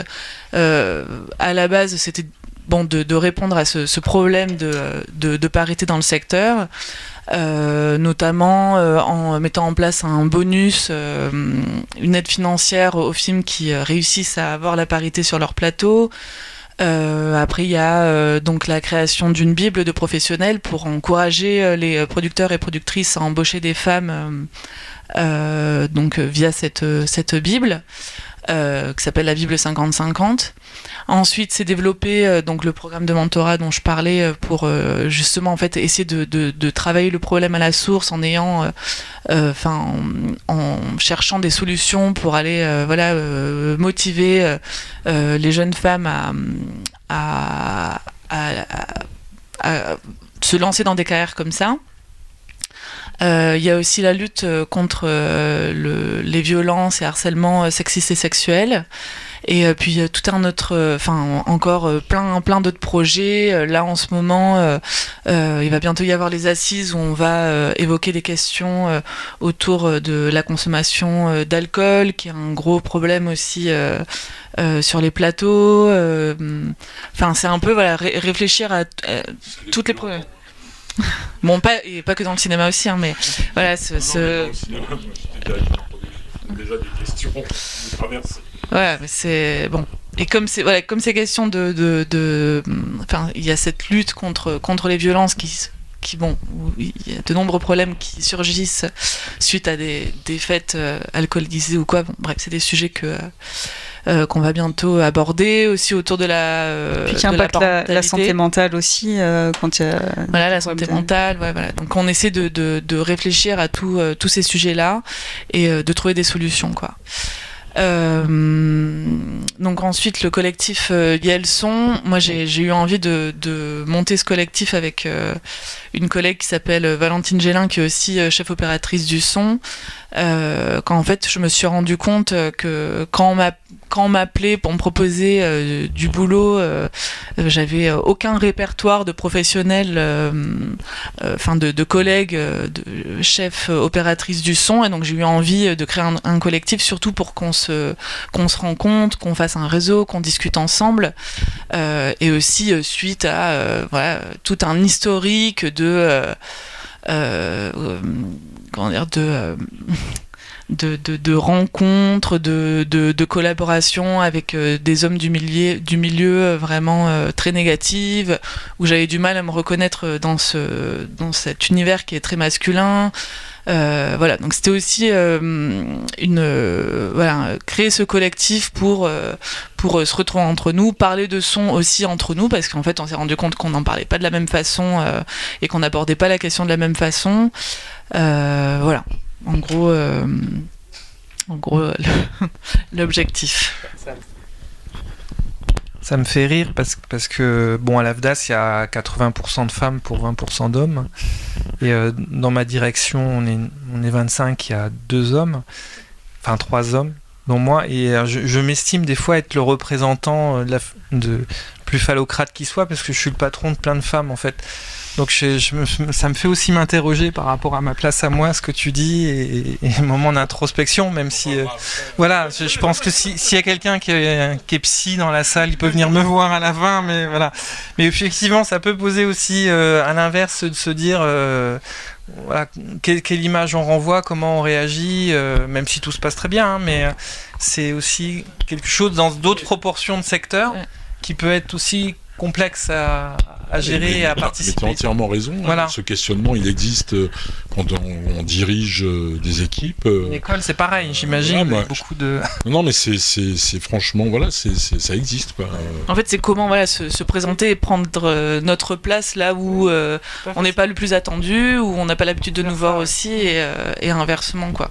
euh, à la base, c'était bon de, de répondre à ce, ce problème de, de, de parité dans le secteur, euh, notamment euh, en mettant en place un bonus, euh, une aide financière aux films qui réussissent à avoir la parité sur leur plateau. Euh, après, il y a euh, donc la création d'une Bible de professionnels pour encourager euh, les producteurs et productrices à embaucher des femmes euh, euh, donc, via cette, cette Bible euh, qui s'appelle la Bible cinquante cinquante. Ensuite, s'est développé euh, donc, le programme de mentorat dont je parlais pour euh, justement en fait, essayer de, de, de travailler le problème à la source en, ayant, euh, euh, en, en cherchant des solutions pour aller euh, voilà, euh, motiver euh, les jeunes femmes à, à, à, à, à se lancer dans des carrières comme ça. Il euh, y a aussi la lutte contre euh, le, les violences et harcèlements sexistes et sexuels. Et euh, puis euh, tout un autre, enfin euh, encore euh, plein, plein d'autres projets. Euh, là en ce moment, euh, euh, il va bientôt y avoir les assises où on va euh, évoquer des questions euh, autour de la consommation euh, d'alcool, qui est un gros problème aussi euh, euh, sur les plateaux. Enfin, euh, c'est un peu voilà ré- réfléchir à, t- à toutes les problèmes. Bon, pas et pas que dans le cinéma aussi, hein, mais voilà ce. Non, ce... Non, mais dans le cinéma, moi, j'ai déjà des questions de traverser. Voilà, mais c'est bon. Et comme c'est voilà, comme ces questions de, de, de... enfin, il y a cette lutte contre contre les violences qui qui bon, il y a de nombreux problèmes qui surgissent suite à des des fêtes alcoolisées ou quoi. Bon, bref, c'est des sujets que euh, qu'on va bientôt aborder aussi autour de la euh, puis qui impacte la, la, la santé mentale aussi euh, quand il y a voilà la santé mentale. Ouais, voilà. Donc on essaie de de, de réfléchir à tous euh, tous ces sujets là et euh, de trouver des solutions quoi. Euh, donc ensuite le collectif euh, Yelson, moi j'ai, j'ai eu envie de, de monter ce collectif avec euh, une collègue qui s'appelle Valentine Gellin, qui est aussi euh, chef opératrice du son, euh, quand en fait je me suis rendu compte que quand on m'a quand on m'appelait pour me proposer euh, du boulot, euh, j'avais aucun répertoire de professionnels, euh, euh, enfin de, de collègues, de chefs opératrices du son, et donc j'ai eu envie de créer un, un collectif surtout pour qu'on se qu'on se rencontre, qu'on fasse un réseau, qu'on discute ensemble, euh, et aussi euh, suite à euh, voilà tout un historique de euh, euh, comment dire de euh, de, de, de rencontres, de, de, de collaborations avec des hommes du milieu, du milieu vraiment euh, très négatives, où j'avais du mal à me reconnaître dans, ce, dans cet univers qui est très masculin. Euh, voilà, donc c'était aussi euh, une euh, voilà, créer ce collectif pour euh, pour se retrouver entre nous, parler de son aussi entre nous, parce qu'en fait on s'est rendu compte qu'on n'en parlait pas de la même façon euh, et qu'on n'abordait pas la question de la même façon. Euh, voilà, en gros, euh, en gros euh, l'objectif. Ça me fait rire parce, parce que, bon, à l'AFDAS, il y a quatre-vingts pour cent de femmes pour vingt pour cent d'hommes. Et euh, dans ma direction, on est, on est vingt-cinq, il y a deux hommes, enfin trois hommes, dont moi. Et euh, je, je m'estime des fois être le représentant de la, de, plus phallocrate qui soit, parce que je suis le patron de plein de femmes, en fait. Donc je, je, ça me fait aussi m'interroger par rapport à ma place à moi, ce que tu dis, et, et, et moment d'introspection, même si... Euh, voilà, je, je pense que s'il si y a quelqu'un qui, qui est psy dans la salle, il peut venir me voir à la fin, mais voilà. Mais effectivement, ça peut poser aussi, euh, à l'inverse, de se dire... Euh, voilà, quelle, quelle image on renvoie, comment on réagit, euh, même si tout se passe très bien, hein, mais euh, c'est aussi quelque chose dans d'autres proportions de secteurs qui peut être aussi... complexe à, à gérer mais, et à mais, participer. Mais tu as entièrement raison. Voilà. Hein, ce questionnement, il existe euh, quand on, on dirige euh, des équipes. Euh, L'école, c'est pareil, j'imagine. Euh, voilà, moi, beaucoup de... Non, mais c'est, c'est, c'est franchement, voilà, c'est, c'est, ça existe. Quoi. En fait, c'est comment voilà, se, se présenter et prendre euh, notre place là où euh, on n'est pas le plus attendu, où on n'a pas l'habitude de nous voir aussi, et, euh, et inversement, quoi.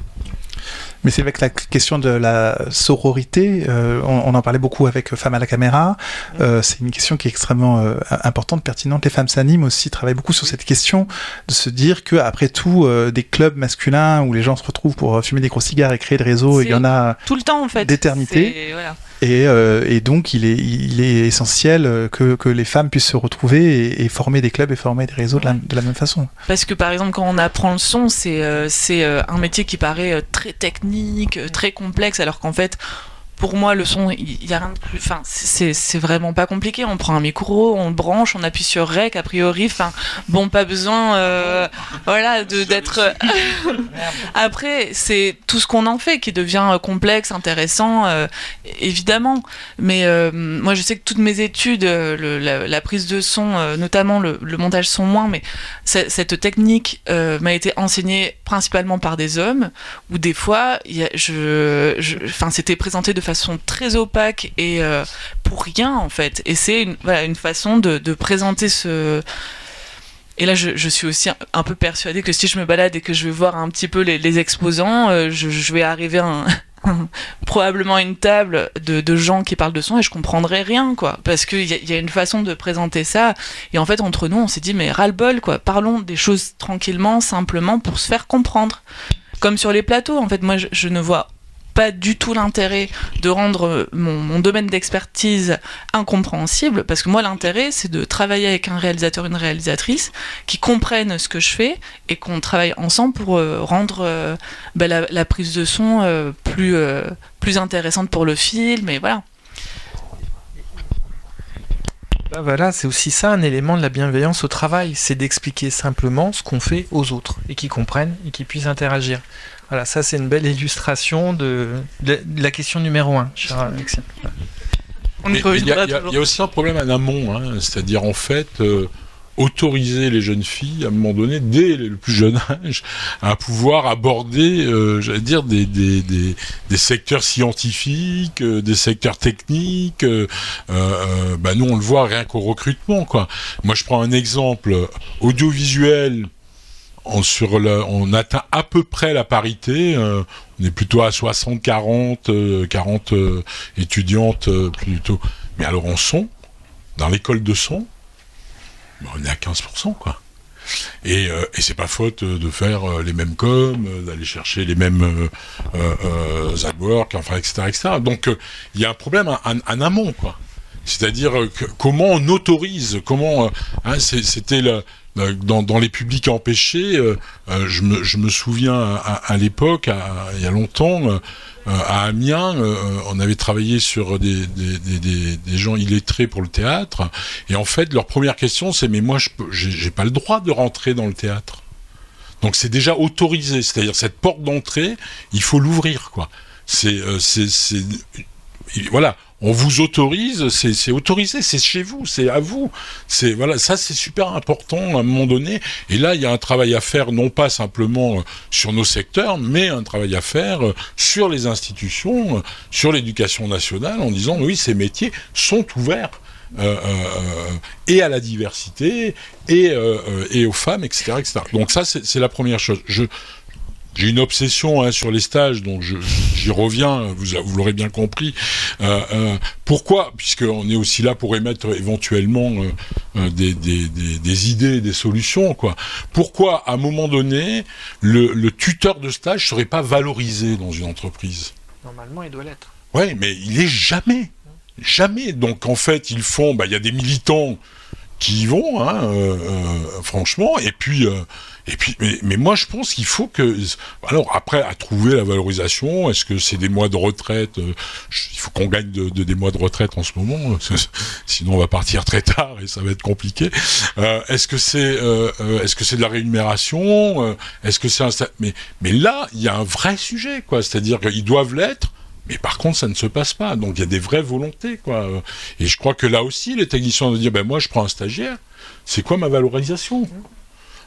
Mais c'est avec la question de la sororité, euh, on, on en parlait beaucoup avec Femmes à la caméra, euh, c'est une question qui est extrêmement euh, importante, pertinente. Les femmes s'animent aussi, travaillent beaucoup sur cette question, de se dire qu'après tout, euh, des clubs masculins où les gens se retrouvent pour fumer des gros cigares et créer des réseaux, il y en a tout le temps, en fait, d'éternité. Voilà. Et, euh, et donc il est, il est essentiel que, que les femmes puissent se retrouver et, et former des clubs et former des réseaux de la, de la même façon. Parce que par exemple quand on apprend le son, c'est, euh, c'est euh, un métier qui paraît très technique, très complexe, alors qu'en fait pour moi le son, il n'y a rien de plus, enfin, c'est, c'est vraiment pas compliqué, on prend un micro, on branche, on appuie sur rec, a priori, enfin bon, pas besoin euh, voilà, de, d'être après c'est tout ce qu'on en fait qui devient complexe, intéressant, euh, évidemment, mais euh, moi je sais que toutes mes études, euh, le, la, la prise de son, euh, notamment le, le montage son moins, mais cette technique euh, m'a été enseignée principalement par des hommes, où des fois y a, je, je, enfin, c'était présenté de façon très opaque et euh, pour rien en fait, et c'est une, voilà, une façon de, de présenter ce... Et là je, je suis aussi un peu persuadée que si je me balade et que je vais voir un petit peu les, les exposants, euh, je, je vais arriver à un... probablement à une table de, de gens qui parlent de son et je comprendrai rien, quoi, parce qu'il y, y a une façon de présenter ça, et en fait entre nous on s'est dit mais ras-le-bol, quoi, parlons des choses tranquillement, simplement, pour se faire comprendre, comme sur les plateaux. En fait moi je, je ne vois pas du tout l'intérêt de rendre mon, mon domaine d'expertise incompréhensible, parce que moi l'intérêt c'est de travailler avec un réalisateur, une réalisatrice qui comprennent ce que je fais et qu'on travaille ensemble pour euh, rendre euh, bah, la, la prise de son euh, plus, euh, plus intéressante pour le film, et voilà. Bah voilà, c'est aussi ça un élément de la bienveillance au travail, c'est d'expliquer simplement ce qu'on fait aux autres et qu'ils comprennent et qu'ils puissent interagir. Voilà, ça c'est une belle illustration de, de la question numéro un, cher Alexis. Il y, y, y a aussi un problème en amont, hein, c'est-à-dire en fait euh, autoriser les jeunes filles à un moment donné, dès le plus jeune âge, à pouvoir aborder, euh, j'allais dire, des, des, des, des secteurs scientifiques, euh, des secteurs techniques. Euh, euh, bah nous on le voit rien qu'au recrutement, quoi. Moi je prends un exemple audiovisuel. On, sur la, on atteint à peu près la parité, euh, on est plutôt à soixante quarante, euh, quarante euh, étudiantes euh, plutôt. Mais alors en son, dans l'école de son, ben on est à quinze pour cent, quoi. Et, euh, et c'est pas faute de faire euh, les mêmes coms, euh, d'aller chercher les mêmes euh, euh, euh, adworks, enfin, et cetera, et cetera. Donc il euh, y a un problème en, en, en amont, quoi. C'est-à-dire que, comment on autorise, comment hein, c'était le, dans, dans les publics empêchés. Euh, je, me, je me souviens à, à l'époque, à, il y a longtemps, euh, à Amiens, euh, on avait travaillé sur des, des, des, des gens illettrés pour le théâtre, et en fait leur première question c'est mais moi je j'ai, j'ai pas le droit de rentrer dans le théâtre. Donc c'est déjà autorisé, c'est-à-dire cette porte d'entrée, il faut l'ouvrir, quoi. C'est, euh, c'est, c'est, voilà, on vous autorise, c'est, c'est autorisé, c'est chez vous, c'est à vous. C'est, voilà, ça c'est super important à un moment donné. Et là, il y a un travail à faire, non pas simplement sur nos secteurs, mais un travail à faire sur les institutions, sur l'éducation nationale, en disant oui, ces métiers sont ouverts. Euh, euh, et à la diversité et, euh, et aux femmes, etc., etc. Donc ça c'est, c'est la première chose. Je, j'ai une obsession hein, sur les stages, donc je, j'y reviens, vous, vous l'aurez bien compris. Euh, euh, pourquoi ? Puisqu'on est aussi là pour émettre éventuellement euh, des, des, des, des idées, des solutions, quoi. Pourquoi à un moment donné le, le tuteur de stage ne serait pas valorisé dans une entreprise ? Normalement il doit l'être. Oui, mais il n'est jamais. Jamais. Donc, en fait, ils font... Bah, y a des militants qui y vont, hein, euh, euh, franchement. Et puis... Euh, et puis mais, mais moi, je pense qu'il faut que... Alors, après, à trouver la valorisation, est-ce que c'est des mois de retraite euh, il faut qu'on gagne de, de, des mois de retraite en ce moment. Euh, sinon, on va partir très tard et ça va être compliqué. Euh, est-ce que c'est euh, est-ce que c'est de la rémunération euh, Est-ce que c'est un... Mais, mais là, il y a un vrai sujet, quoi. C'est-à-dire qu'ils doivent l'être. Mais par contre, ça ne se passe pas. Donc, il y a des vraies volontés, quoi. Et je crois que là aussi, les techniciens doivent dire, ben moi, je prends un stagiaire. C'est quoi ma valorisation ?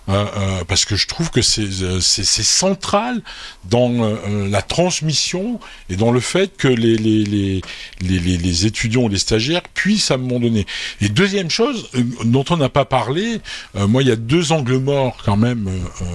Euh, euh, parce que je trouve que c'est, c'est, c'est central dans euh, la transmission et dans le fait que les, les, les, les, les, les étudiants ou les stagiaires puissent à un moment donné. Et deuxième chose euh, dont on n'a pas parlé, euh, moi il y a deux angles morts quand même euh,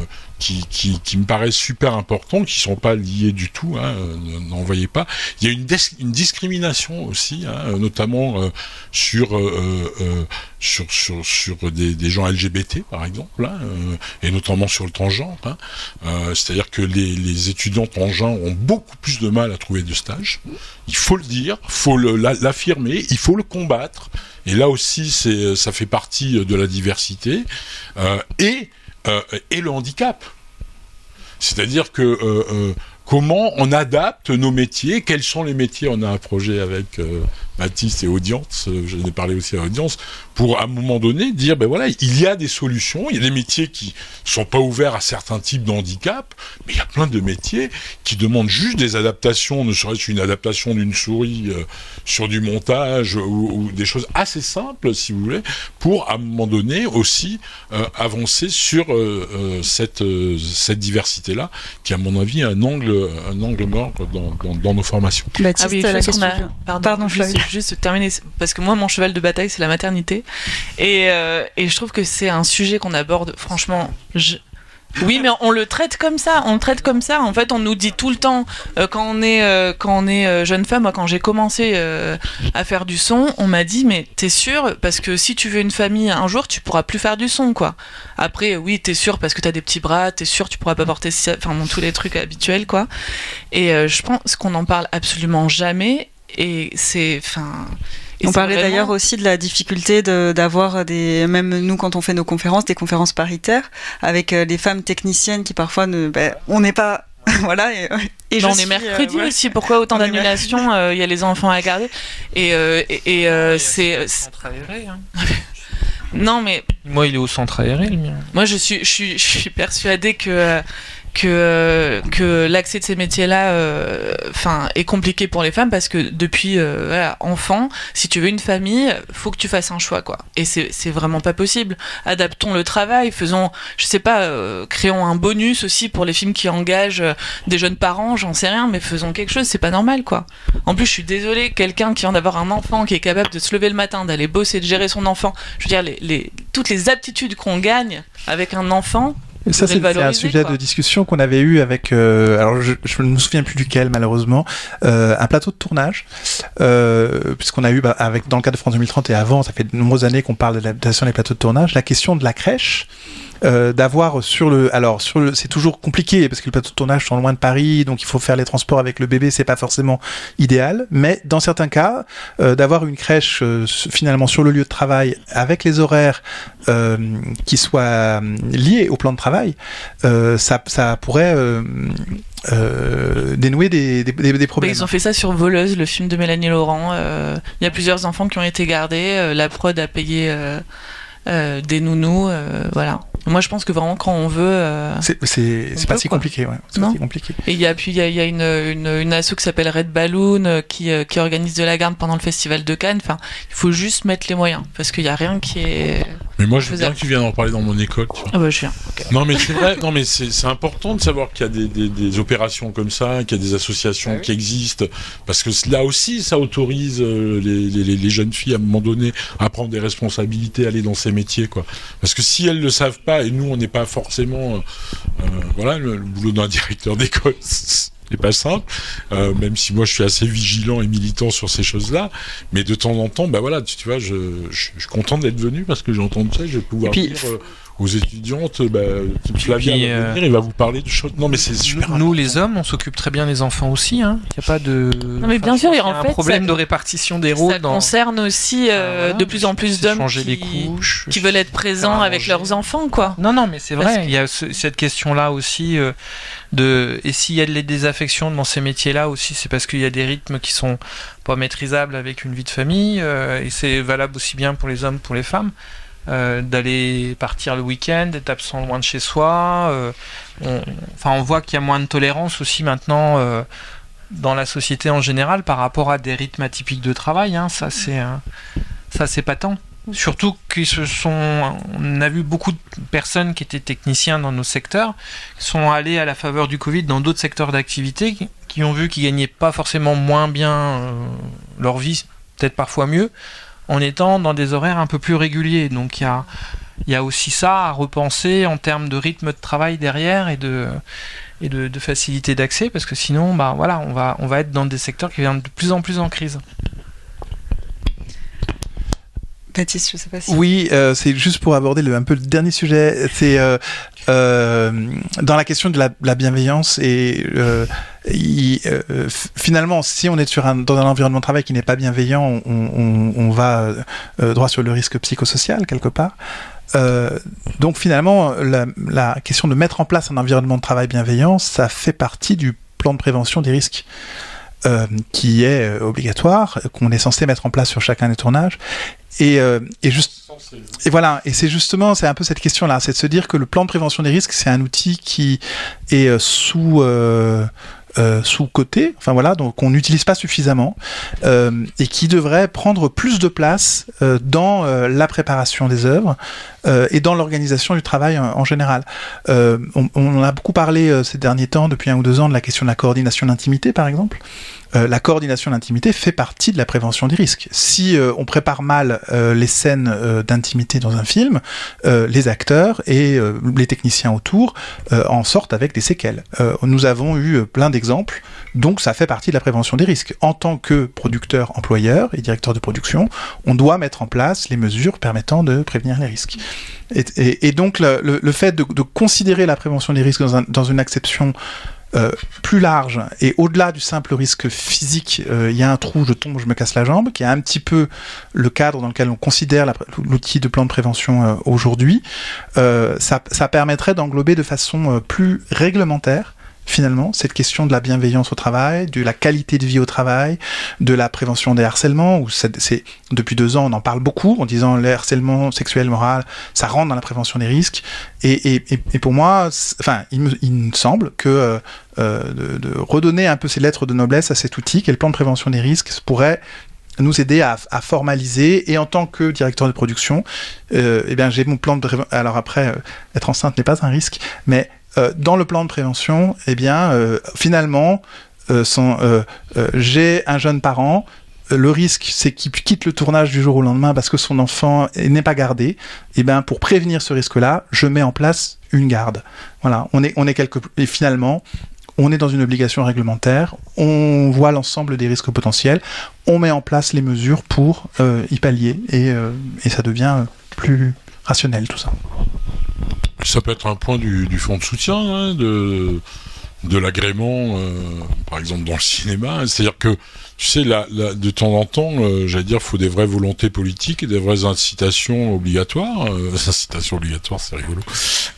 qui, qui, qui me paraissent super importants, qui ne sont pas liés du tout, hein, euh, n'en voyez pas. Il y a une, des, une discrimination aussi, hein, notamment euh, sur... Euh, euh, sur, sur, sur des, des gens L G B T, par exemple, hein, euh, et notamment sur le transgenre. Hein, euh, c'est-à-dire que les, les étudiants transgenres ont beaucoup plus de mal à trouver de stage. Il faut le dire, il faut le, la, l'affirmer, il faut le combattre. Et là aussi, c'est, ça fait partie de la diversité. Euh, et, euh, et le handicap. C'est-à-dire que... Euh, euh, Comment on adapte nos métiers ? Quels sont les métiers ? On a un projet avec euh, Baptiste et Audience, euh, j'en ai parlé aussi à Audience, pour à un moment donné dire, ben voilà, il y a des solutions, il y a des métiers qui ne sont pas ouverts à certains types de handicap, mais il y a plein de métiers qui demandent juste des adaptations, ne serait-ce qu'une adaptation d'une souris euh, sur du montage, ou, ou des choses assez simples, si vous voulez, pour à un moment donné aussi euh, avancer sur euh, euh, cette, euh, cette diversité-là, qui à mon avis est un angle un angle mort dans, dans, dans nos formations. Baptiste, ah oui, la question. A... Pardon, Pardon je juste, juste terminer, parce que moi, mon cheval de bataille, c'est la maternité. Et, euh, et je trouve que c'est un sujet qu'on aborde, franchement... Je... Oui, mais on le traite comme ça, on le traite comme ça. En fait, on nous dit tout le temps, euh, quand on est, euh, quand on est euh, jeune femme, moi, quand j'ai commencé euh, à faire du son, on m'a dit, mais t'es sûre ? Parce que si tu veux une famille un jour, tu pourras plus faire du son, quoi. Après, oui, t'es sûre parce que t'as des petits bras, t'es sûre tu pourras pas porter... Si... Enfin, bon, tous les trucs habituels, quoi. Et euh, je pense qu'on n'en parle absolument jamais, et c'est... Enfin... Et on parlait vraiment... d'ailleurs aussi de la difficulté de, d'avoir des, même nous quand on fait nos conférences, des conférences paritaires avec les femmes techniciennes qui parfois ne, ben, on n'est pas, voilà. Et, et non, je on suis, est mercredi euh, ouais. aussi. Pourquoi autant d'annulations ? Il euh, y a les enfants à garder et, euh, et, et euh, c'est. c'est... Non mais. Moi, il est au centre aéré le mien. Moi, je suis, je suis, je suis persuadée que. Euh, Que, que l'accès de ces métiers-là euh, est compliqué pour les femmes parce que depuis euh, voilà, enfant, si tu veux une famille, faut que tu fasses un choix, quoi. Et c'est, c'est vraiment pas possible. Adaptons le travail, faisons, je sais pas, euh, créons un bonus aussi pour les films qui engagent euh, des jeunes parents, j'en sais rien, mais faisons quelque chose, c'est pas normal, quoi. En plus, je suis désolée, quelqu'un qui vient d'avoir un enfant, qui est capable de se lever le matin, d'aller bosser, de gérer son enfant, je veux dire, les, les, toutes les aptitudes qu'on gagne avec un enfant. Ça, c'est, c'est un sujet quoi. De discussion qu'on avait eu avec, euh, alors je, je ne me souviens plus duquel malheureusement, euh, un plateau de tournage, euh, puisqu'on a eu, bah, avec, dans le cadre de France deux mille trente et avant, ça fait de nombreuses années qu'on parle de l'adaptation des plateaux de tournage, la question de la crèche. Euh, d'avoir sur le alors sur le c'est toujours compliqué parce que les plateaux de tournage sont loin de Paris, donc il faut faire les transports avec le bébé, c'est pas forcément idéal, mais dans certains cas euh, d'avoir une crèche euh, finalement sur le lieu de travail avec les horaires euh, qui soient liés au plan de travail, euh, ça ça pourrait euh, Euh, dénouer des, des, des, des problèmes. Ils ont fait ça sur Voleuse, le film de Mélanie Laurent. Euh, il y a plusieurs enfants qui ont été gardés, euh, la prod a payé euh, euh, des nounous, euh, voilà. Moi, je pense que vraiment, quand on veut... Euh, c'est c'est, on c'est peut, pas si quoi. compliqué, ouais. C'est non. pas si compliqué. Et il y a, puis, il y a, y a une, une, une asso qui s'appelle Red Balloon, qui, qui organise de la garde pendant le festival de Cannes. Enfin, il faut juste mettre les moyens, parce qu'il n'y a rien qui est... Mais moi, je veux bien que tu viennes en parler dans mon école. Tu vois. Ah bah, je viens. Okay. Non, mais c'est vrai, non, mais c'est, c'est important de savoir qu'il y a des, des, des opérations comme ça, qu'il y a des associations ah oui. qui existent, parce que là aussi, ça autorise les, les, les, les jeunes filles, à un moment donné, à prendre des responsabilités, à aller dans ces métiers, quoi. Parce que si elles ne le savent pas, et nous, on n'est pas forcément... Euh, voilà, le, le boulot d'un directeur d'école... C'est pas simple, euh, même si moi je suis assez vigilant et militant sur ces choses-là, mais de temps en temps, bah voilà, tu, tu vois, je, je, je suis content d'être venu parce que j'entends ça, je vais pouvoir puis, dire euh, aux étudiantes, bah, Flavia va venir, euh... il va vous parler de choses. Non mais c'est super. Nous, nous les hommes, on s'occupe très bien des enfants aussi, hein. Il n'y a pas de. Non mais bien enfin, sûr, il y a un fait, problème ça, de répartition des rôles. Ça dans... concerne aussi euh, ah, de plus en plus d'hommes qui, les couches, qui veulent être présents avec manger. Leurs enfants, quoi. Non non, mais c'est vrai, que... il y a ce, cette question-là aussi. Euh, De, et s'il y a des affections dans ces métiers-là aussi, c'est parce qu'il y a des rythmes qui sont pas maîtrisables avec une vie de famille, euh, et c'est valable aussi bien pour les hommes que pour les femmes, euh, d'aller partir le week-end, d'être absent loin de chez soi. Euh, on, enfin, on voit qu'il y a moins de tolérance aussi maintenant euh, dans la société en général par rapport à des rythmes atypiques de travail. Hein, ça, c'est, euh, ça, c'est patent. Surtout qu'ils se sont, on a vu beaucoup de personnes qui étaient techniciens dans nos secteurs, sont allés à la faveur du Covid dans d'autres secteurs d'activité, qui, qui ont vu qu'ils gagnaient pas forcément moins bien euh, leur vie, peut-être parfois mieux, en étant dans des horaires un peu plus réguliers. Donc il y a, y a aussi ça à repenser en termes de rythme de travail derrière et de, et de, de facilité d'accès, parce que sinon, bah voilà, on va, on va être dans des secteurs qui viennent de plus en plus en crise. Baptiste, je sais pas si... Oui, euh, c'est juste pour aborder le, un peu le dernier sujet. C'est euh, euh, dans la question de la, la bienveillance et euh, y, euh, f- finalement, si on est sur un, dans un environnement de travail qui n'est pas bienveillant, on, on, on va euh, droit sur le risque psychosocial quelque part. Euh, donc finalement, la, la question de mettre en place un environnement de travail bienveillant, ça fait partie du plan de prévention des risques. Euh, qui est euh, obligatoire, qu'on est censé mettre en place sur chacun des tournages, et, euh, et juste et voilà, et c'est justement, c'est un peu cette question-là, c'est de se dire que le plan de prévention des risques, c'est un outil qui est euh, sous euh, euh, sous côté, enfin voilà, donc on n'utilise pas suffisamment euh, et qui devrait prendre plus de place euh, dans euh, la préparation des œuvres euh, et dans l'organisation du travail en, en général. Euh, on, on a beaucoup parlé euh, ces derniers temps, depuis un ou deux ans, de la question de la coordination d'intimité, par exemple. Euh, la coordination d'intimité fait partie de la prévention des risques. Si euh, on prépare mal euh, les scènes euh, d'intimité dans un film, euh, les acteurs et euh, les techniciens autour euh, en sortent avec des séquelles. Euh, nous avons eu plein d'exemples, donc ça fait partie de la prévention des risques. En tant que producteur, employeur et directeur de production, on doit mettre en place les mesures permettant de prévenir les risques. Et, et, et donc le, le, le fait de, de considérer la prévention des risques dans, un, dans une acception Euh, plus large et au-delà du simple risque physique, il euh, y a un trou, je tombe, je me casse la jambe, qui est un petit peu le cadre dans lequel on considère la, l'outil de plan de prévention euh, aujourd'hui, euh, ça, ça permettrait d'englober de façon euh, plus réglementaire finalement cette question de la bienveillance au travail, de la qualité de vie au travail, de la prévention des harcèlements, où c'est, c'est, depuis deux ans on en parle beaucoup en disant le harcèlement sexuel, moral, ça rentre dans la prévention des risques, et, et, et, et pour moi, enfin, il me, il me semble que euh, de, de redonner un peu ces lettres de noblesse à cet outil qu'est le plan de prévention des risques pourrait nous aider à, à formaliser. Et en tant que directeur de production, euh, eh bien, j'ai mon plan de prévention. Alors après, euh, être enceinte n'est pas un risque, mais Euh, dans le plan de prévention, eh bien, euh, finalement, euh, sans, euh, euh, j'ai un jeune parent. Euh, le risque, c'est qu'il quitte le tournage du jour au lendemain parce que son enfant n'est pas gardé. Eh bien, pour prévenir ce risque-là, je mets en place une garde. Voilà, on est, on est quelque, et finalement, on est dans une obligation réglementaire. On voit l'ensemble des risques potentiels. On met en place les mesures pour euh, y pallier, et, euh, et ça devient plus rationnel tout ça. Ça peut être un point du, du fonds de soutien, hein, de, de l'agrément, euh, par exemple dans le cinéma. C'est-à-dire que, tu sais, la, la, de temps en temps, euh, j'allais dire, il faut des vraies volontés politiques et des vraies incitations obligatoires. Euh, incitations obligatoires, c'est rigolo.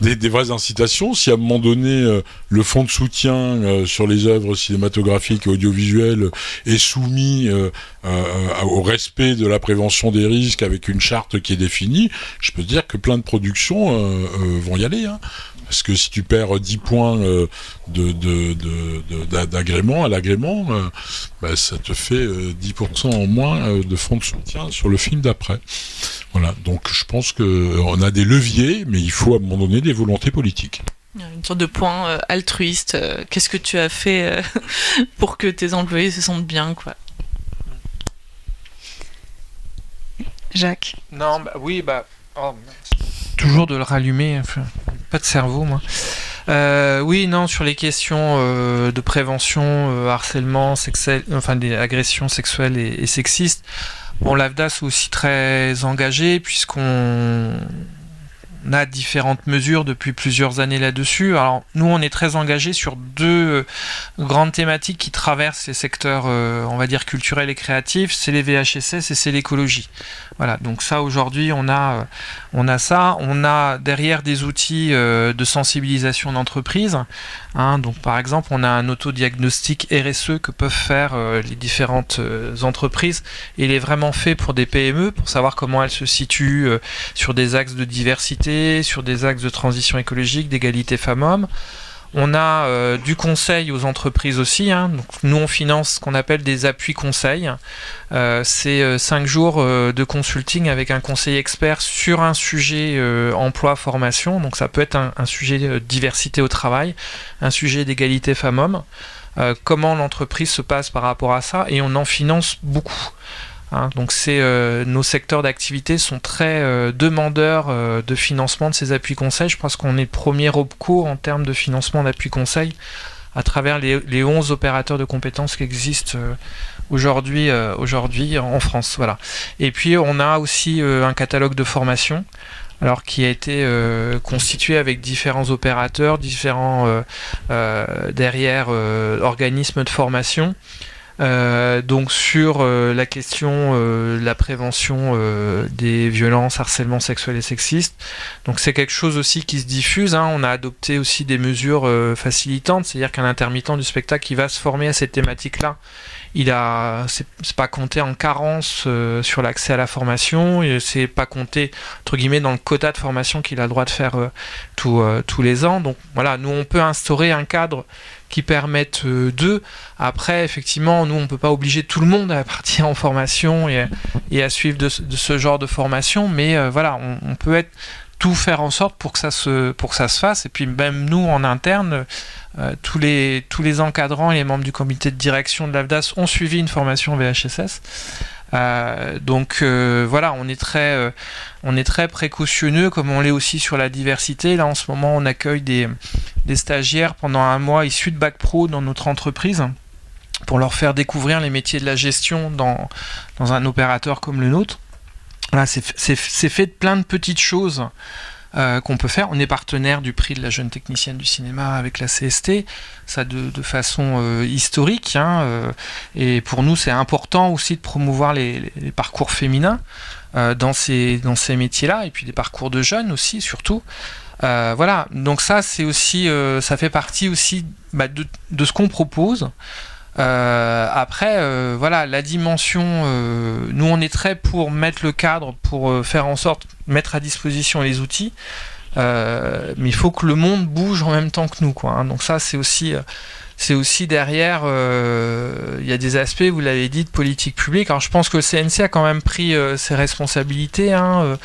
Des, des vraies incitations. Si à un moment donné, euh, le fonds de soutien euh, sur les œuvres cinématographiques et audiovisuelles est soumis euh, euh, au respect de la prévention des risques avec une charte qui est définie, je peux te dire que plein de productions euh, euh, vont y aller, hein. Parce que si tu perds dix points de, de, de, de, d'agrément à l'agrément, bah ça te fait dix pour cent en moins de fonds de soutien sur le film d'après. Voilà. Donc je pense qu'on a des leviers, mais il faut à un moment donné des volontés politiques. Une sorte de point altruiste. Qu'est-ce que tu as fait pour que tes employés se sentent bien, quoi ? Jacques ? Non, bah, oui, bah... Oh, toujours de le rallumer, pas de cerveau moi. Euh, oui, non, sur les questions euh, de prévention, euh, harcèlement, sexuel, enfin des agressions sexuelles et, et sexistes. Bon, l'AFDAS est aussi très engagé puisqu'on a différentes mesures depuis plusieurs années là-dessus. Alors nous, on est très engagé sur deux grandes thématiques qui traversent les secteurs, euh, on va dire culturels et créatifs, c'est les V H S S et c'est l'écologie. Voilà, donc ça aujourd'hui, on a, on a ça, on a derrière des outils euh, de sensibilisation d'entreprise. Hein, donc par exemple, on a un autodiagnostic R S E que peuvent faire euh, les différentes euh, entreprises. Et il est vraiment fait pour des P M E pour savoir comment elles se situent euh, sur des axes de diversité, sur des axes de transition écologique, d'égalité femmes-hommes. On a euh, du conseil aux entreprises aussi. Hein. Donc, nous, on finance ce qu'on appelle des appuis conseils. Euh, c'est euh, cinq jours euh, de consulting avec un conseiller expert sur un sujet euh, emploi-formation. Donc, ça peut être un, un sujet euh, diversité au travail, un sujet d'égalité femmes-hommes. Euh, comment l'entreprise se passe par rapport à ça, et on en finance beaucoup. Hein, donc c'est, euh, nos secteurs d'activité sont très euh, demandeurs euh, de financement de ces appuis conseils. Je pense qu'on est premier opco en termes de financement d'appui conseil à travers les, les onze opérateurs de compétences qui existent euh, aujourd'hui, euh, aujourd'hui en France. Voilà. Et puis on a aussi euh, un catalogue de formation, alors qui a été euh, constitué avec différents opérateurs, différents euh, euh, derrière euh, organismes de formation. Euh, donc sur euh, la question euh, la prévention euh, des violences, harcèlement sexuel et sexiste. Donc c'est quelque chose aussi qui se diffuse, hein. On a adopté aussi des mesures euh, facilitantes, c'est-à-dire qu'un intermittent du spectacle qui va se former à cette thématique-là, il a, c'est, c'est pas compté en carence euh, sur l'accès à la formation, et c'est pas compté entre guillemets dans le quota de formation qu'il a le droit de faire euh, tout, euh, tous les ans. Donc voilà, nous on peut instaurer un cadre qui permettent d'eux. Après, effectivement, nous, on ne peut pas obliger tout le monde à partir en formation et, et à suivre de, de ce genre de formation, mais euh, voilà, on, on peut être, tout faire en sorte pour que ça se, pour que ça se fasse. Et puis, même nous, en interne, euh, tous, les, tous les encadrants et les membres du comité de direction de l'AFDAS ont suivi une formation V H S S. Euh, donc euh, voilà, on est très, euh, on est très précautionneux, comme on l'est aussi sur la diversité. Là, en ce moment, on accueille des, des stagiaires pendant un mois issus de bac pro dans notre entreprise pour leur faire découvrir les métiers de la gestion dans, dans un opérateur comme le nôtre. Voilà, c'est, c'est, c'est fait de plein de petites choses euh, qu'on peut faire. On est partenaire du prix de la jeune technicienne du cinéma avec la C S T, ça de, de façon euh, historique, hein, euh, et pour nous c'est important aussi de promouvoir les, les, les parcours féminins euh, dans ces, dans ces métiers-là, et puis les parcours de jeunes aussi surtout. Euh, voilà, donc ça c'est aussi, euh, ça fait partie aussi bah, de, de ce qu'on propose. Euh, après, euh, voilà, la dimension, euh, nous on est très pour mettre le cadre, pour euh, faire en sorte, mettre à disposition les outils, euh, mais il faut que le monde bouge en même temps que nous, quoi, hein. Donc ça c'est aussi, euh, c'est aussi derrière, euh, il y a des aspects, vous l'avez dit, de politique publique. Alors je pense que le C N C a quand même pris euh, ses responsabilités, hein, euh,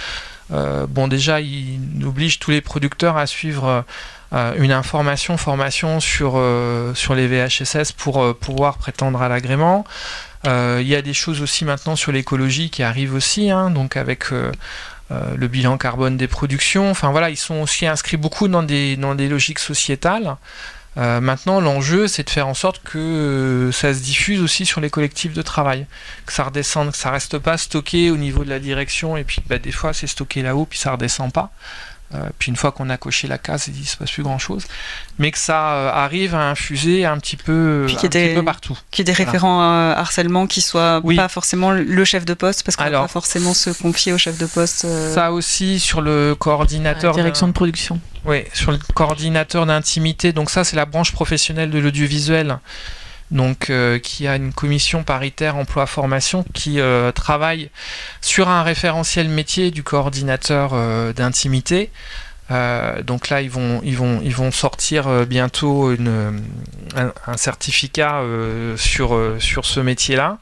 euh, bon déjà il oblige tous les producteurs à suivre euh, une information, formation sur, euh, sur les V H S S pour euh, pouvoir prétendre à l'agrément. Euh, il y a des choses aussi maintenant sur l'écologie qui arrivent aussi, hein, donc avec euh, euh, le bilan carbone des productions. Enfin voilà, ils sont aussi inscrits beaucoup dans des, dans des logiques sociétales. Euh, maintenant, l'enjeu, c'est de faire en sorte que euh, ça se diffuse aussi sur les collectifs de travail, que ça redescende, que ça reste pas stocké au niveau de la direction, et puis bah, des fois c'est stocké là-haut, puis ça redescend pas. Euh, puis une fois qu'on a coché la case, il ne se passe plus grand-chose, mais que ça euh, arrive à infuser un petit peu, un des, petit peu partout. Qu'il y ait des référents voilà. harcèlement qui ne soient oui. pas forcément le chef de poste, parce qu'on ne va pas forcément se confier au chef de poste. Euh... Ça aussi, sur le coordinateur... Direction de production. Oui, sur le coordinateur d'intimité. Donc ça, c'est la branche professionnelle de l'audiovisuel, donc euh, qui a une commission paritaire emploi-formation qui euh, travaille sur un référentiel métier du coordinateur euh, d'intimité. Euh, donc là, ils vont, ils vont, ils vont sortir euh, bientôt une, un, un certificat euh, sur, euh, sur ce métier-là.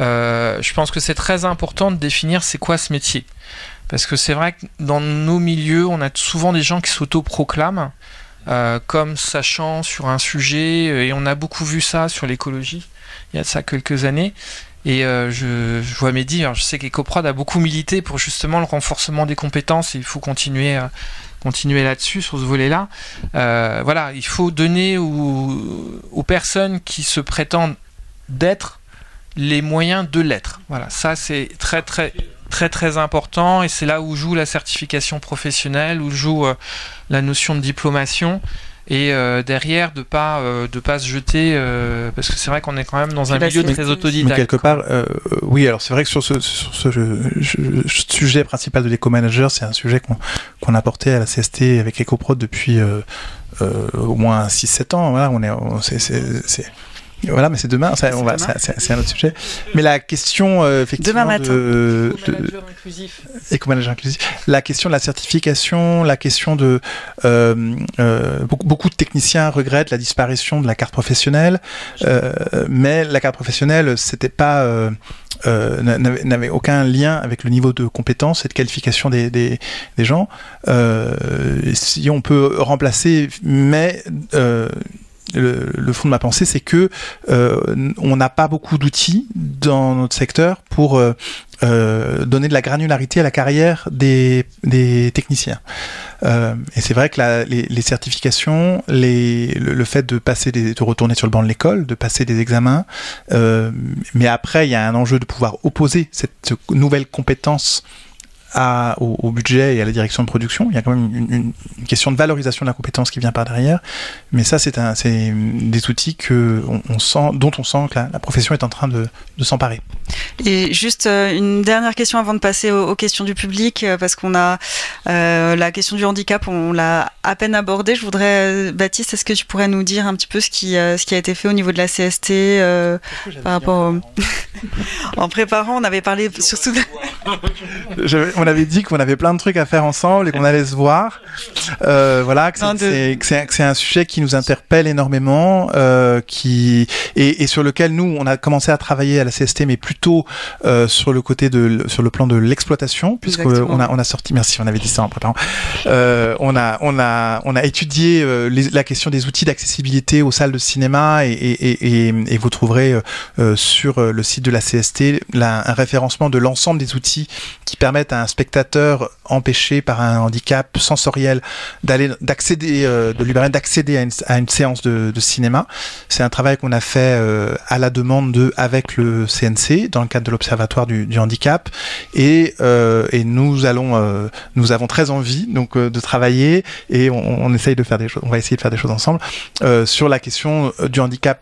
Euh, je pense que c'est très important de définir c'est quoi ce métier. Parce que c'est vrai que dans nos milieux, on a souvent des gens qui s'autoproclament Euh, comme sachant sur un sujet, et on a beaucoup vu ça sur l'écologie il y a de ça quelques années, et euh, je, je vois Mehdi, alors je sais qu'Écoprod a beaucoup milité pour justement le renforcement des compétences, et il faut continuer, euh, continuer là-dessus, sur ce volet-là. Euh, voilà, il faut donner aux, aux personnes qui se prétendent d'être les moyens de l'être. Voilà, ça c'est très très... très très important, et c'est là où joue la certification professionnelle, où joue euh, la notion de diplomation, et euh, derrière de pas euh, de pas se jeter euh, parce que c'est vrai qu'on est quand même dans un là, milieu très autodidacte. Mais quelque part, euh, oui, alors c'est vrai que sur ce, sur ce jeu, sujet principal de l'éco-manager, c'est un sujet qu'on qu'on a porté à la C S T avec Écoprod depuis euh, euh, au moins six sept ans. Voilà, on est on, c'est, c'est, c'est... Voilà, mais c'est demain, ça, c'est, on va, demain. Ça, c'est, c'est un autre sujet. Mais la question, euh, effectivement, demain matin. de, de éco-manager inclusif. Éco-manager inclusif. La question de la certification, la question de euh, euh, beaucoup, beaucoup de techniciens regrettent la disparition de la carte professionnelle, euh, mais la carte professionnelle, c'était pas euh, euh, n'avait, n'avait aucun lien avec le niveau de compétence et de qualification des des, des gens. Euh, si on peut remplacer, mais euh, Le, le fond de ma pensée, c'est que euh, on n'a pas beaucoup d'outils dans notre secteur pour euh, euh, donner de la granularité à la carrière des, des techniciens. Euh, et c'est vrai que la, les, les certifications, les, le, le fait de passer, des, de retourner sur le banc de l'école, de passer des examens, euh, mais après, il y a un enjeu de pouvoir opposer cette nouvelle compétence À, au, au budget et à la direction de production. Il y a quand même une, une, une question de valorisation de la compétence qui vient par derrière, mais ça c'est, un, c'est des outils que on, on sent, dont on sent que la, la profession est en train de, de s'emparer. Et juste euh, une dernière question avant de passer aux, aux questions du public, euh, parce qu'on a euh, la question du handicap, on, on l'a à peine abordée. Je voudrais, euh, Baptiste, est-ce que tu pourrais nous dire un petit peu ce qui, euh, ce qui a été fait au niveau de la C S T euh, par rapport au... En préparant, on avait parlé surtout de... Je... On avait dit qu'on avait plein de trucs à faire ensemble et qu'on allait se voir. Euh, voilà, que c'est, non, de... c'est, que c'est, que c'est un sujet qui nous interpelle énormément, euh, qui et, et sur lequel nous on a commencé à travailler à la C S T, mais plutôt euh, sur le côté de sur le plan de l'exploitation, puisqu'on a on a sorti. Merci, on avait dit ça en préparant. Euh, on a on a on a étudié euh, les, la question des outils d'accessibilité aux salles de cinéma, et et et, et vous trouverez euh, sur le site de la C S T la, un référencement de l'ensemble des outils qui permettent à un spectateur empêché par un handicap sensoriel d'aller d'accéder euh, de lui permettre d'accéder à une, à une séance de, de cinéma. C'est un travail qu'on a fait euh, à la demande de avec le C N C dans le cadre de l'Observatoire du, du handicap, et euh, et nous allons euh, nous avons très envie donc euh, de travailler, et on, on essaye de faire des choses, on va essayer de faire des choses ensemble euh, sur la question du handicap,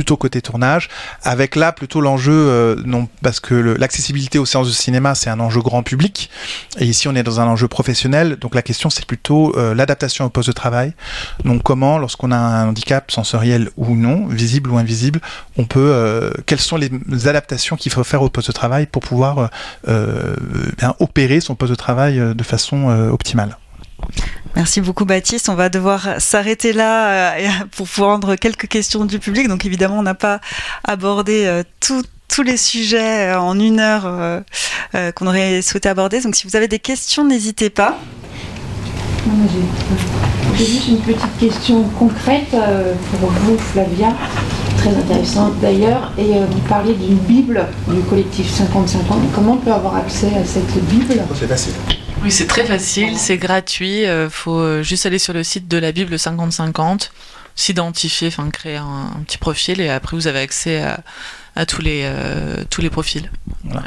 plutôt côté tournage, avec là plutôt l'enjeu, euh, non, parce que le, l'accessibilité aux séances de cinéma, c'est un enjeu grand public, et ici on est dans un enjeu professionnel, donc la question c'est plutôt euh, l'adaptation au poste de travail, donc comment, lorsqu'on a un handicap sensoriel ou non, visible ou invisible, on peut, euh, quelles sont les adaptations qu'il faut faire au poste de travail pour pouvoir euh, bien opérer son poste de travail de façon euh, optimale. Merci beaucoup Baptiste, on va devoir s'arrêter là pour prendre quelques questions du public, donc évidemment on n'a pas abordé tout, tous les sujets en une heure qu'on aurait souhaité aborder, donc si vous avez des questions n'hésitez pas. Non, j'ai... j'ai juste une petite question concrète pour vous Flavia, très intéressante d'ailleurs, et vous parlez d'une Bible du collectif cinquante cinquante, comment on peut avoir accès à cette Bible? C'est facile. Oui, c'est très facile, c'est gratuit, euh, faut juste aller sur le site de la Bible cinquante cinquante, s'identifier, enfin créer un, un petit profil, et après vous avez accès à, à tous les, euh, tous les profils. Voilà.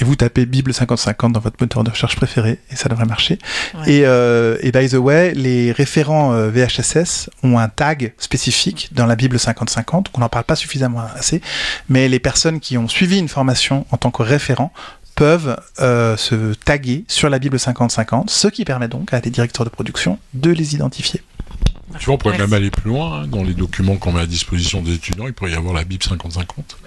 Et vous tapez Bible cinquante cinquante dans votre moteur de recherche préféré et ça devrait marcher. Ouais. Et, euh, et by the way, les référents euh, V H S S ont un tag spécifique dans la Bible cinquante cinquante, qu'on n'en parle pas suffisamment assez, mais les personnes qui ont suivi une formation en tant que référent peuvent euh, se taguer sur la Bible cinquante cinquante, ce qui permet donc à des directeurs de production de les identifier. Tu vois, on pourrait même aller plus loin, hein, dans les documents qu'on met à disposition des étudiants, il pourrait y avoir la Bible cinquante cinquante.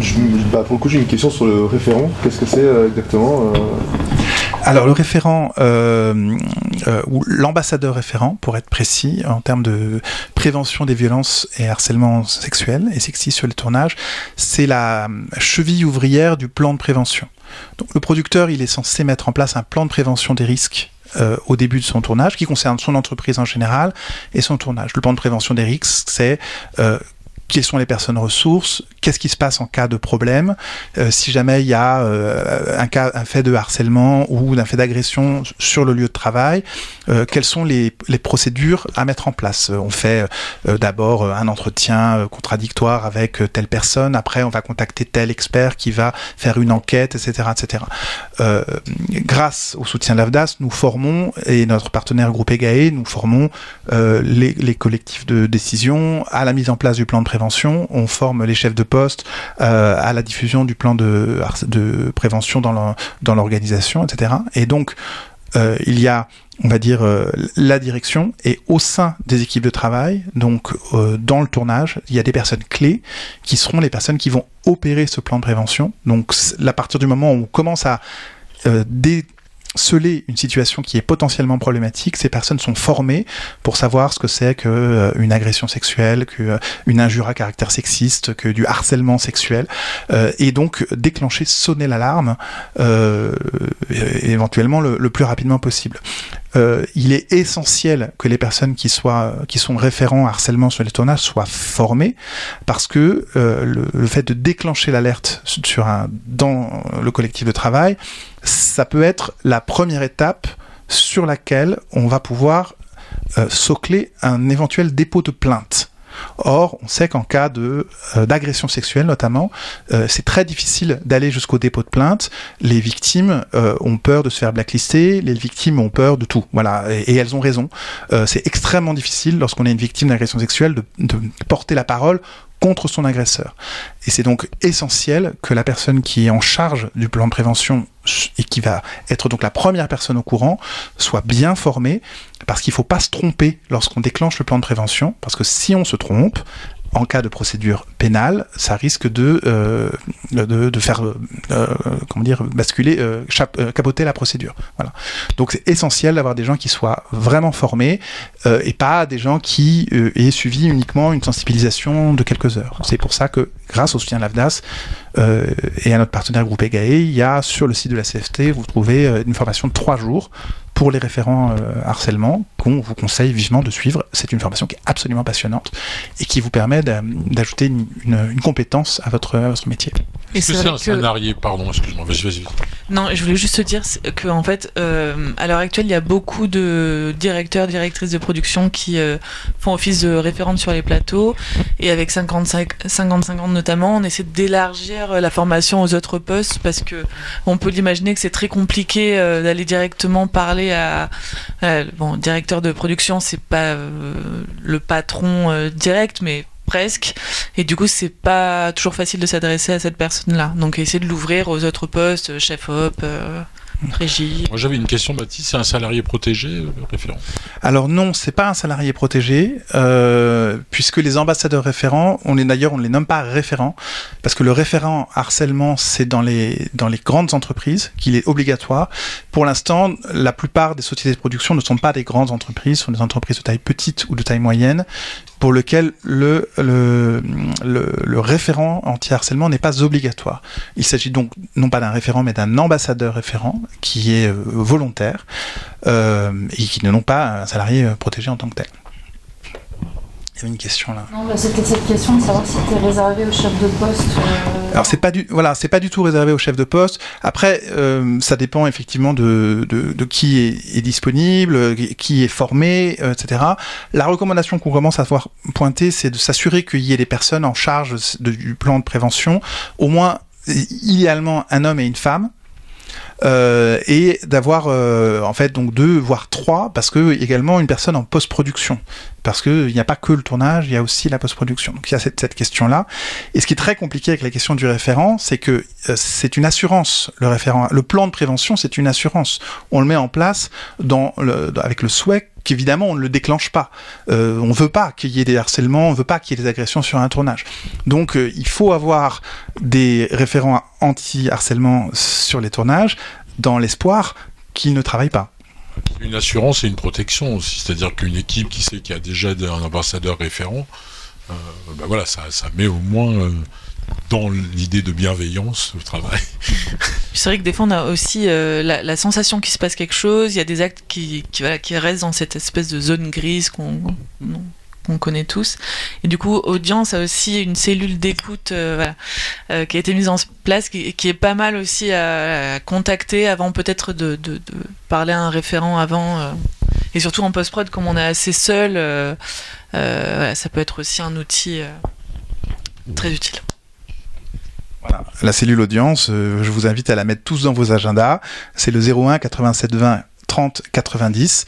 Je, bah pour le coup, j'ai une question sur le référent. Qu'est-ce que c'est euh, exactement euh... Alors le référent, euh, euh, ou l'ambassadeur référent, pour être précis, en termes de prévention des violences et harcèlement sexuel et sexiste sur le tournage, c'est la cheville ouvrière du plan de prévention. Donc, le producteur, il est censé mettre en place un plan de prévention des risques euh, au début de son tournage, qui concerne son entreprise en général et son tournage. Le plan de prévention des risques, c'est... Euh, quelles sont les personnes ressources, qu'est-ce qui se passe en cas de problème, euh, si jamais il y a euh, un cas, un fait de harcèlement ou d'un fait d'agression sur le lieu de travail, euh, quelles sont les, les procédures à mettre en place. On fait euh, d'abord un entretien contradictoire avec telle personne, après on va contacter tel expert qui va faire une enquête, et cetera et cetera. Euh, grâce au soutien de l'AFDAS, nous formons, et notre partenaire Groupe EGAE, nous formons euh, les, les collectifs de décision à la mise en place du plan de prévention. On forme les chefs de poste euh, à la diffusion du plan de, de prévention dans, le, dans l'organisation, et cetera. Et donc, euh, il y a, on va dire, euh, la direction et au sein des équipes de travail, donc euh, dans le tournage, il y a des personnes clés qui seront les personnes qui vont opérer ce plan de prévention. Donc, à partir du moment où on commence à euh, dé- sceller une situation qui est potentiellement problématique, ces personnes sont formées pour savoir ce que c'est qu'une euh, agression sexuelle, qu'une euh, injure à caractère sexiste, que du harcèlement sexuel, euh, et donc déclencher, sonner l'alarme, euh, éventuellement le, le plus rapidement possible. Euh, il est essentiel que les personnes qui soient, qui sont référents à harcèlement sur les tournages soient formées, parce que euh, le, le fait de déclencher l'alerte sur un, dans le collectif de travail, ça peut être la première étape sur laquelle on va pouvoir euh, socler un éventuel dépôt de plainte. Or, on sait qu'en cas de, euh, d'agression sexuelle notamment, euh, c'est très difficile d'aller jusqu'au dépôt de plainte. Les victimes euh, ont peur de se faire blacklister, les victimes ont peur de tout. Voilà, et, et elles ont raison. Euh, c'est extrêmement difficile, lorsqu'on est une victime d'agression sexuelle, de, de porter la parole contre son agresseur. Et c'est donc essentiel que la personne qui est en charge du plan de prévention et qui va être donc la première personne au courant soit bien formée, parce qu'il ne faut pas se tromper lorsqu'on déclenche le plan de prévention, parce que si on se trompe, en cas de procédure pénale, ça risque de, euh, de, de faire euh, comment dire, basculer, euh, chape, euh, capoter la procédure. Voilà. Donc c'est essentiel d'avoir des gens qui soient vraiment formés euh, et pas des gens qui euh, aient suivi uniquement une sensibilisation de quelques heures. C'est pour ça que grâce au soutien de l'AFDAS euh, et à notre partenaire Groupe EGAE, il y a sur le site de la C F T, vous trouvez euh, une formation de trois jours pour les référents euh, harcèlement, qu'on vous conseille vivement de suivre. C'est une formation qui est absolument passionnante et qui vous permet d'ajouter une, une, une compétence à votre, à votre métier. Est-ce que c'est un salarié que... Pardon, excuse-moi, vas-y, vas-y. Non, je voulais juste te dire que, en fait, euh, à l'heure actuelle, il y a beaucoup de directeurs, directrices de production qui euh, font office de référentes sur les plateaux. Et avec cinquante cinquante notamment, on essaie d'élargir la formation aux autres postes, parce que on peut l'imaginer que c'est très compliqué euh, d'aller directement parler à, à bon, directeur de production, c'est pas euh, le patron euh, direct, mais presque, et du coup c'est pas toujours facile de s'adresser à cette personne là donc essayer de l'ouvrir aux autres postes, chef op, euh, régie. Moi j'avais une question, Baptiste, c'est un salarié protégé le référent? Alors non, c'est pas un salarié protégé, euh, puisque les ambassadeurs référents, on les, d'ailleurs on ne les nomme pas référents, parce que le référent harcèlement, c'est dans les, dans les grandes entreprises qu'il est obligatoire. Pour l'instant, la plupart des sociétés de production ne sont pas des grandes entreprises, sont des entreprises de taille petite ou de taille moyenne, pour lequel le, le, le, le référent anti-harcèlement n'est pas obligatoire. Il s'agit donc non pas d'un référent, mais d'un ambassadeur référent qui est volontaire euh, et qui n'est non pas un salarié protégé en tant que tel. Il y avait une question là. Non, bah, c'était cette question de savoir si c'était réservé au chef de poste. Euh... Alors c'est pas du, voilà, c'est pas du tout réservé au chef de poste. Après, euh, ça dépend effectivement de, de, de qui est, est disponible, qui est formé, euh, et cetera. La recommandation qu'on commence à voir pointer, c'est de s'assurer qu'il y ait des personnes en charge de, du plan de prévention, au moins idéalement un homme et une femme. Euh, et d'avoir euh, en fait donc deux voire trois, parce que également une personne en post-production, parce que il n'y a pas que le tournage, il y a aussi la post-production. Donc il y a cette, cette question là. Et ce qui est très compliqué avec la question du référent, c'est que euh, c'est une assurance, le référent, le plan de prévention, c'est une assurance. On le met en place dans, le, dans avec le souhait qu'évidemment on ne le déclenche pas. Euh, on veut pas qu'il y ait des harcèlements, on veut pas qu'il y ait des agressions sur un tournage. Donc euh, il faut avoir des référents anti-harcèlement sur les tournages, dans l'espoir qu'ils ne travaillent pas. Une assurance et une protection aussi, c'est-à-dire qu'une équipe qui sait qu'il y a déjà un ambassadeur référent, euh, ben voilà, ça, ça met au moins euh, dans l'idée de bienveillance au travail. C'est vrai que des fois on a aussi euh, la, la sensation qu'il se passe quelque chose, il y a des actes qui, qui, voilà, qui restent dans cette espèce de zone grise qu'on... Non. qu'on connaît tous. Et du coup, Audience a aussi une cellule d'écoute euh, voilà, euh, qui a été mise en place, qui, qui est pas mal aussi à, à contacter avant peut-être de, de, de parler à un référent avant. Euh, et surtout en post-prod, comme on est assez seul, euh, euh, voilà, ça peut être aussi un outil euh, très utile. Voilà. La cellule Audience, euh, je vous invite à la mettre tous dans vos agendas. C'est le zéro un quatre-vingt-sept vingt trente quatre-vingt-dix.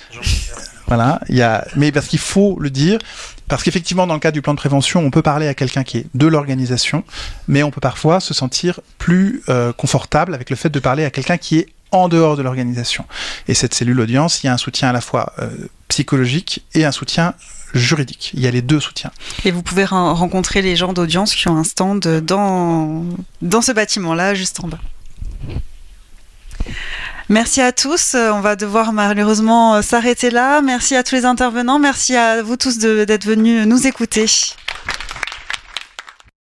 Voilà, il y a, mais parce qu'il faut le dire, parce qu'effectivement dans le cadre du plan de prévention, on peut parler à quelqu'un qui est de l'organisation, mais on peut parfois se sentir plus euh, confortable avec le fait de parler à quelqu'un qui est en dehors de l'organisation. Et cette cellule Audience, il y a un soutien à la fois euh, psychologique et un soutien juridique. Il y a les deux soutiens. Et vous pouvez re- rencontrer les gens d'Audience qui ont un stand dans, dans ce bâtiment-là, juste en bas. Merci à tous. On va devoir malheureusement s'arrêter là. Merci à tous les intervenants. Merci à vous tous de, d'être venus nous écouter.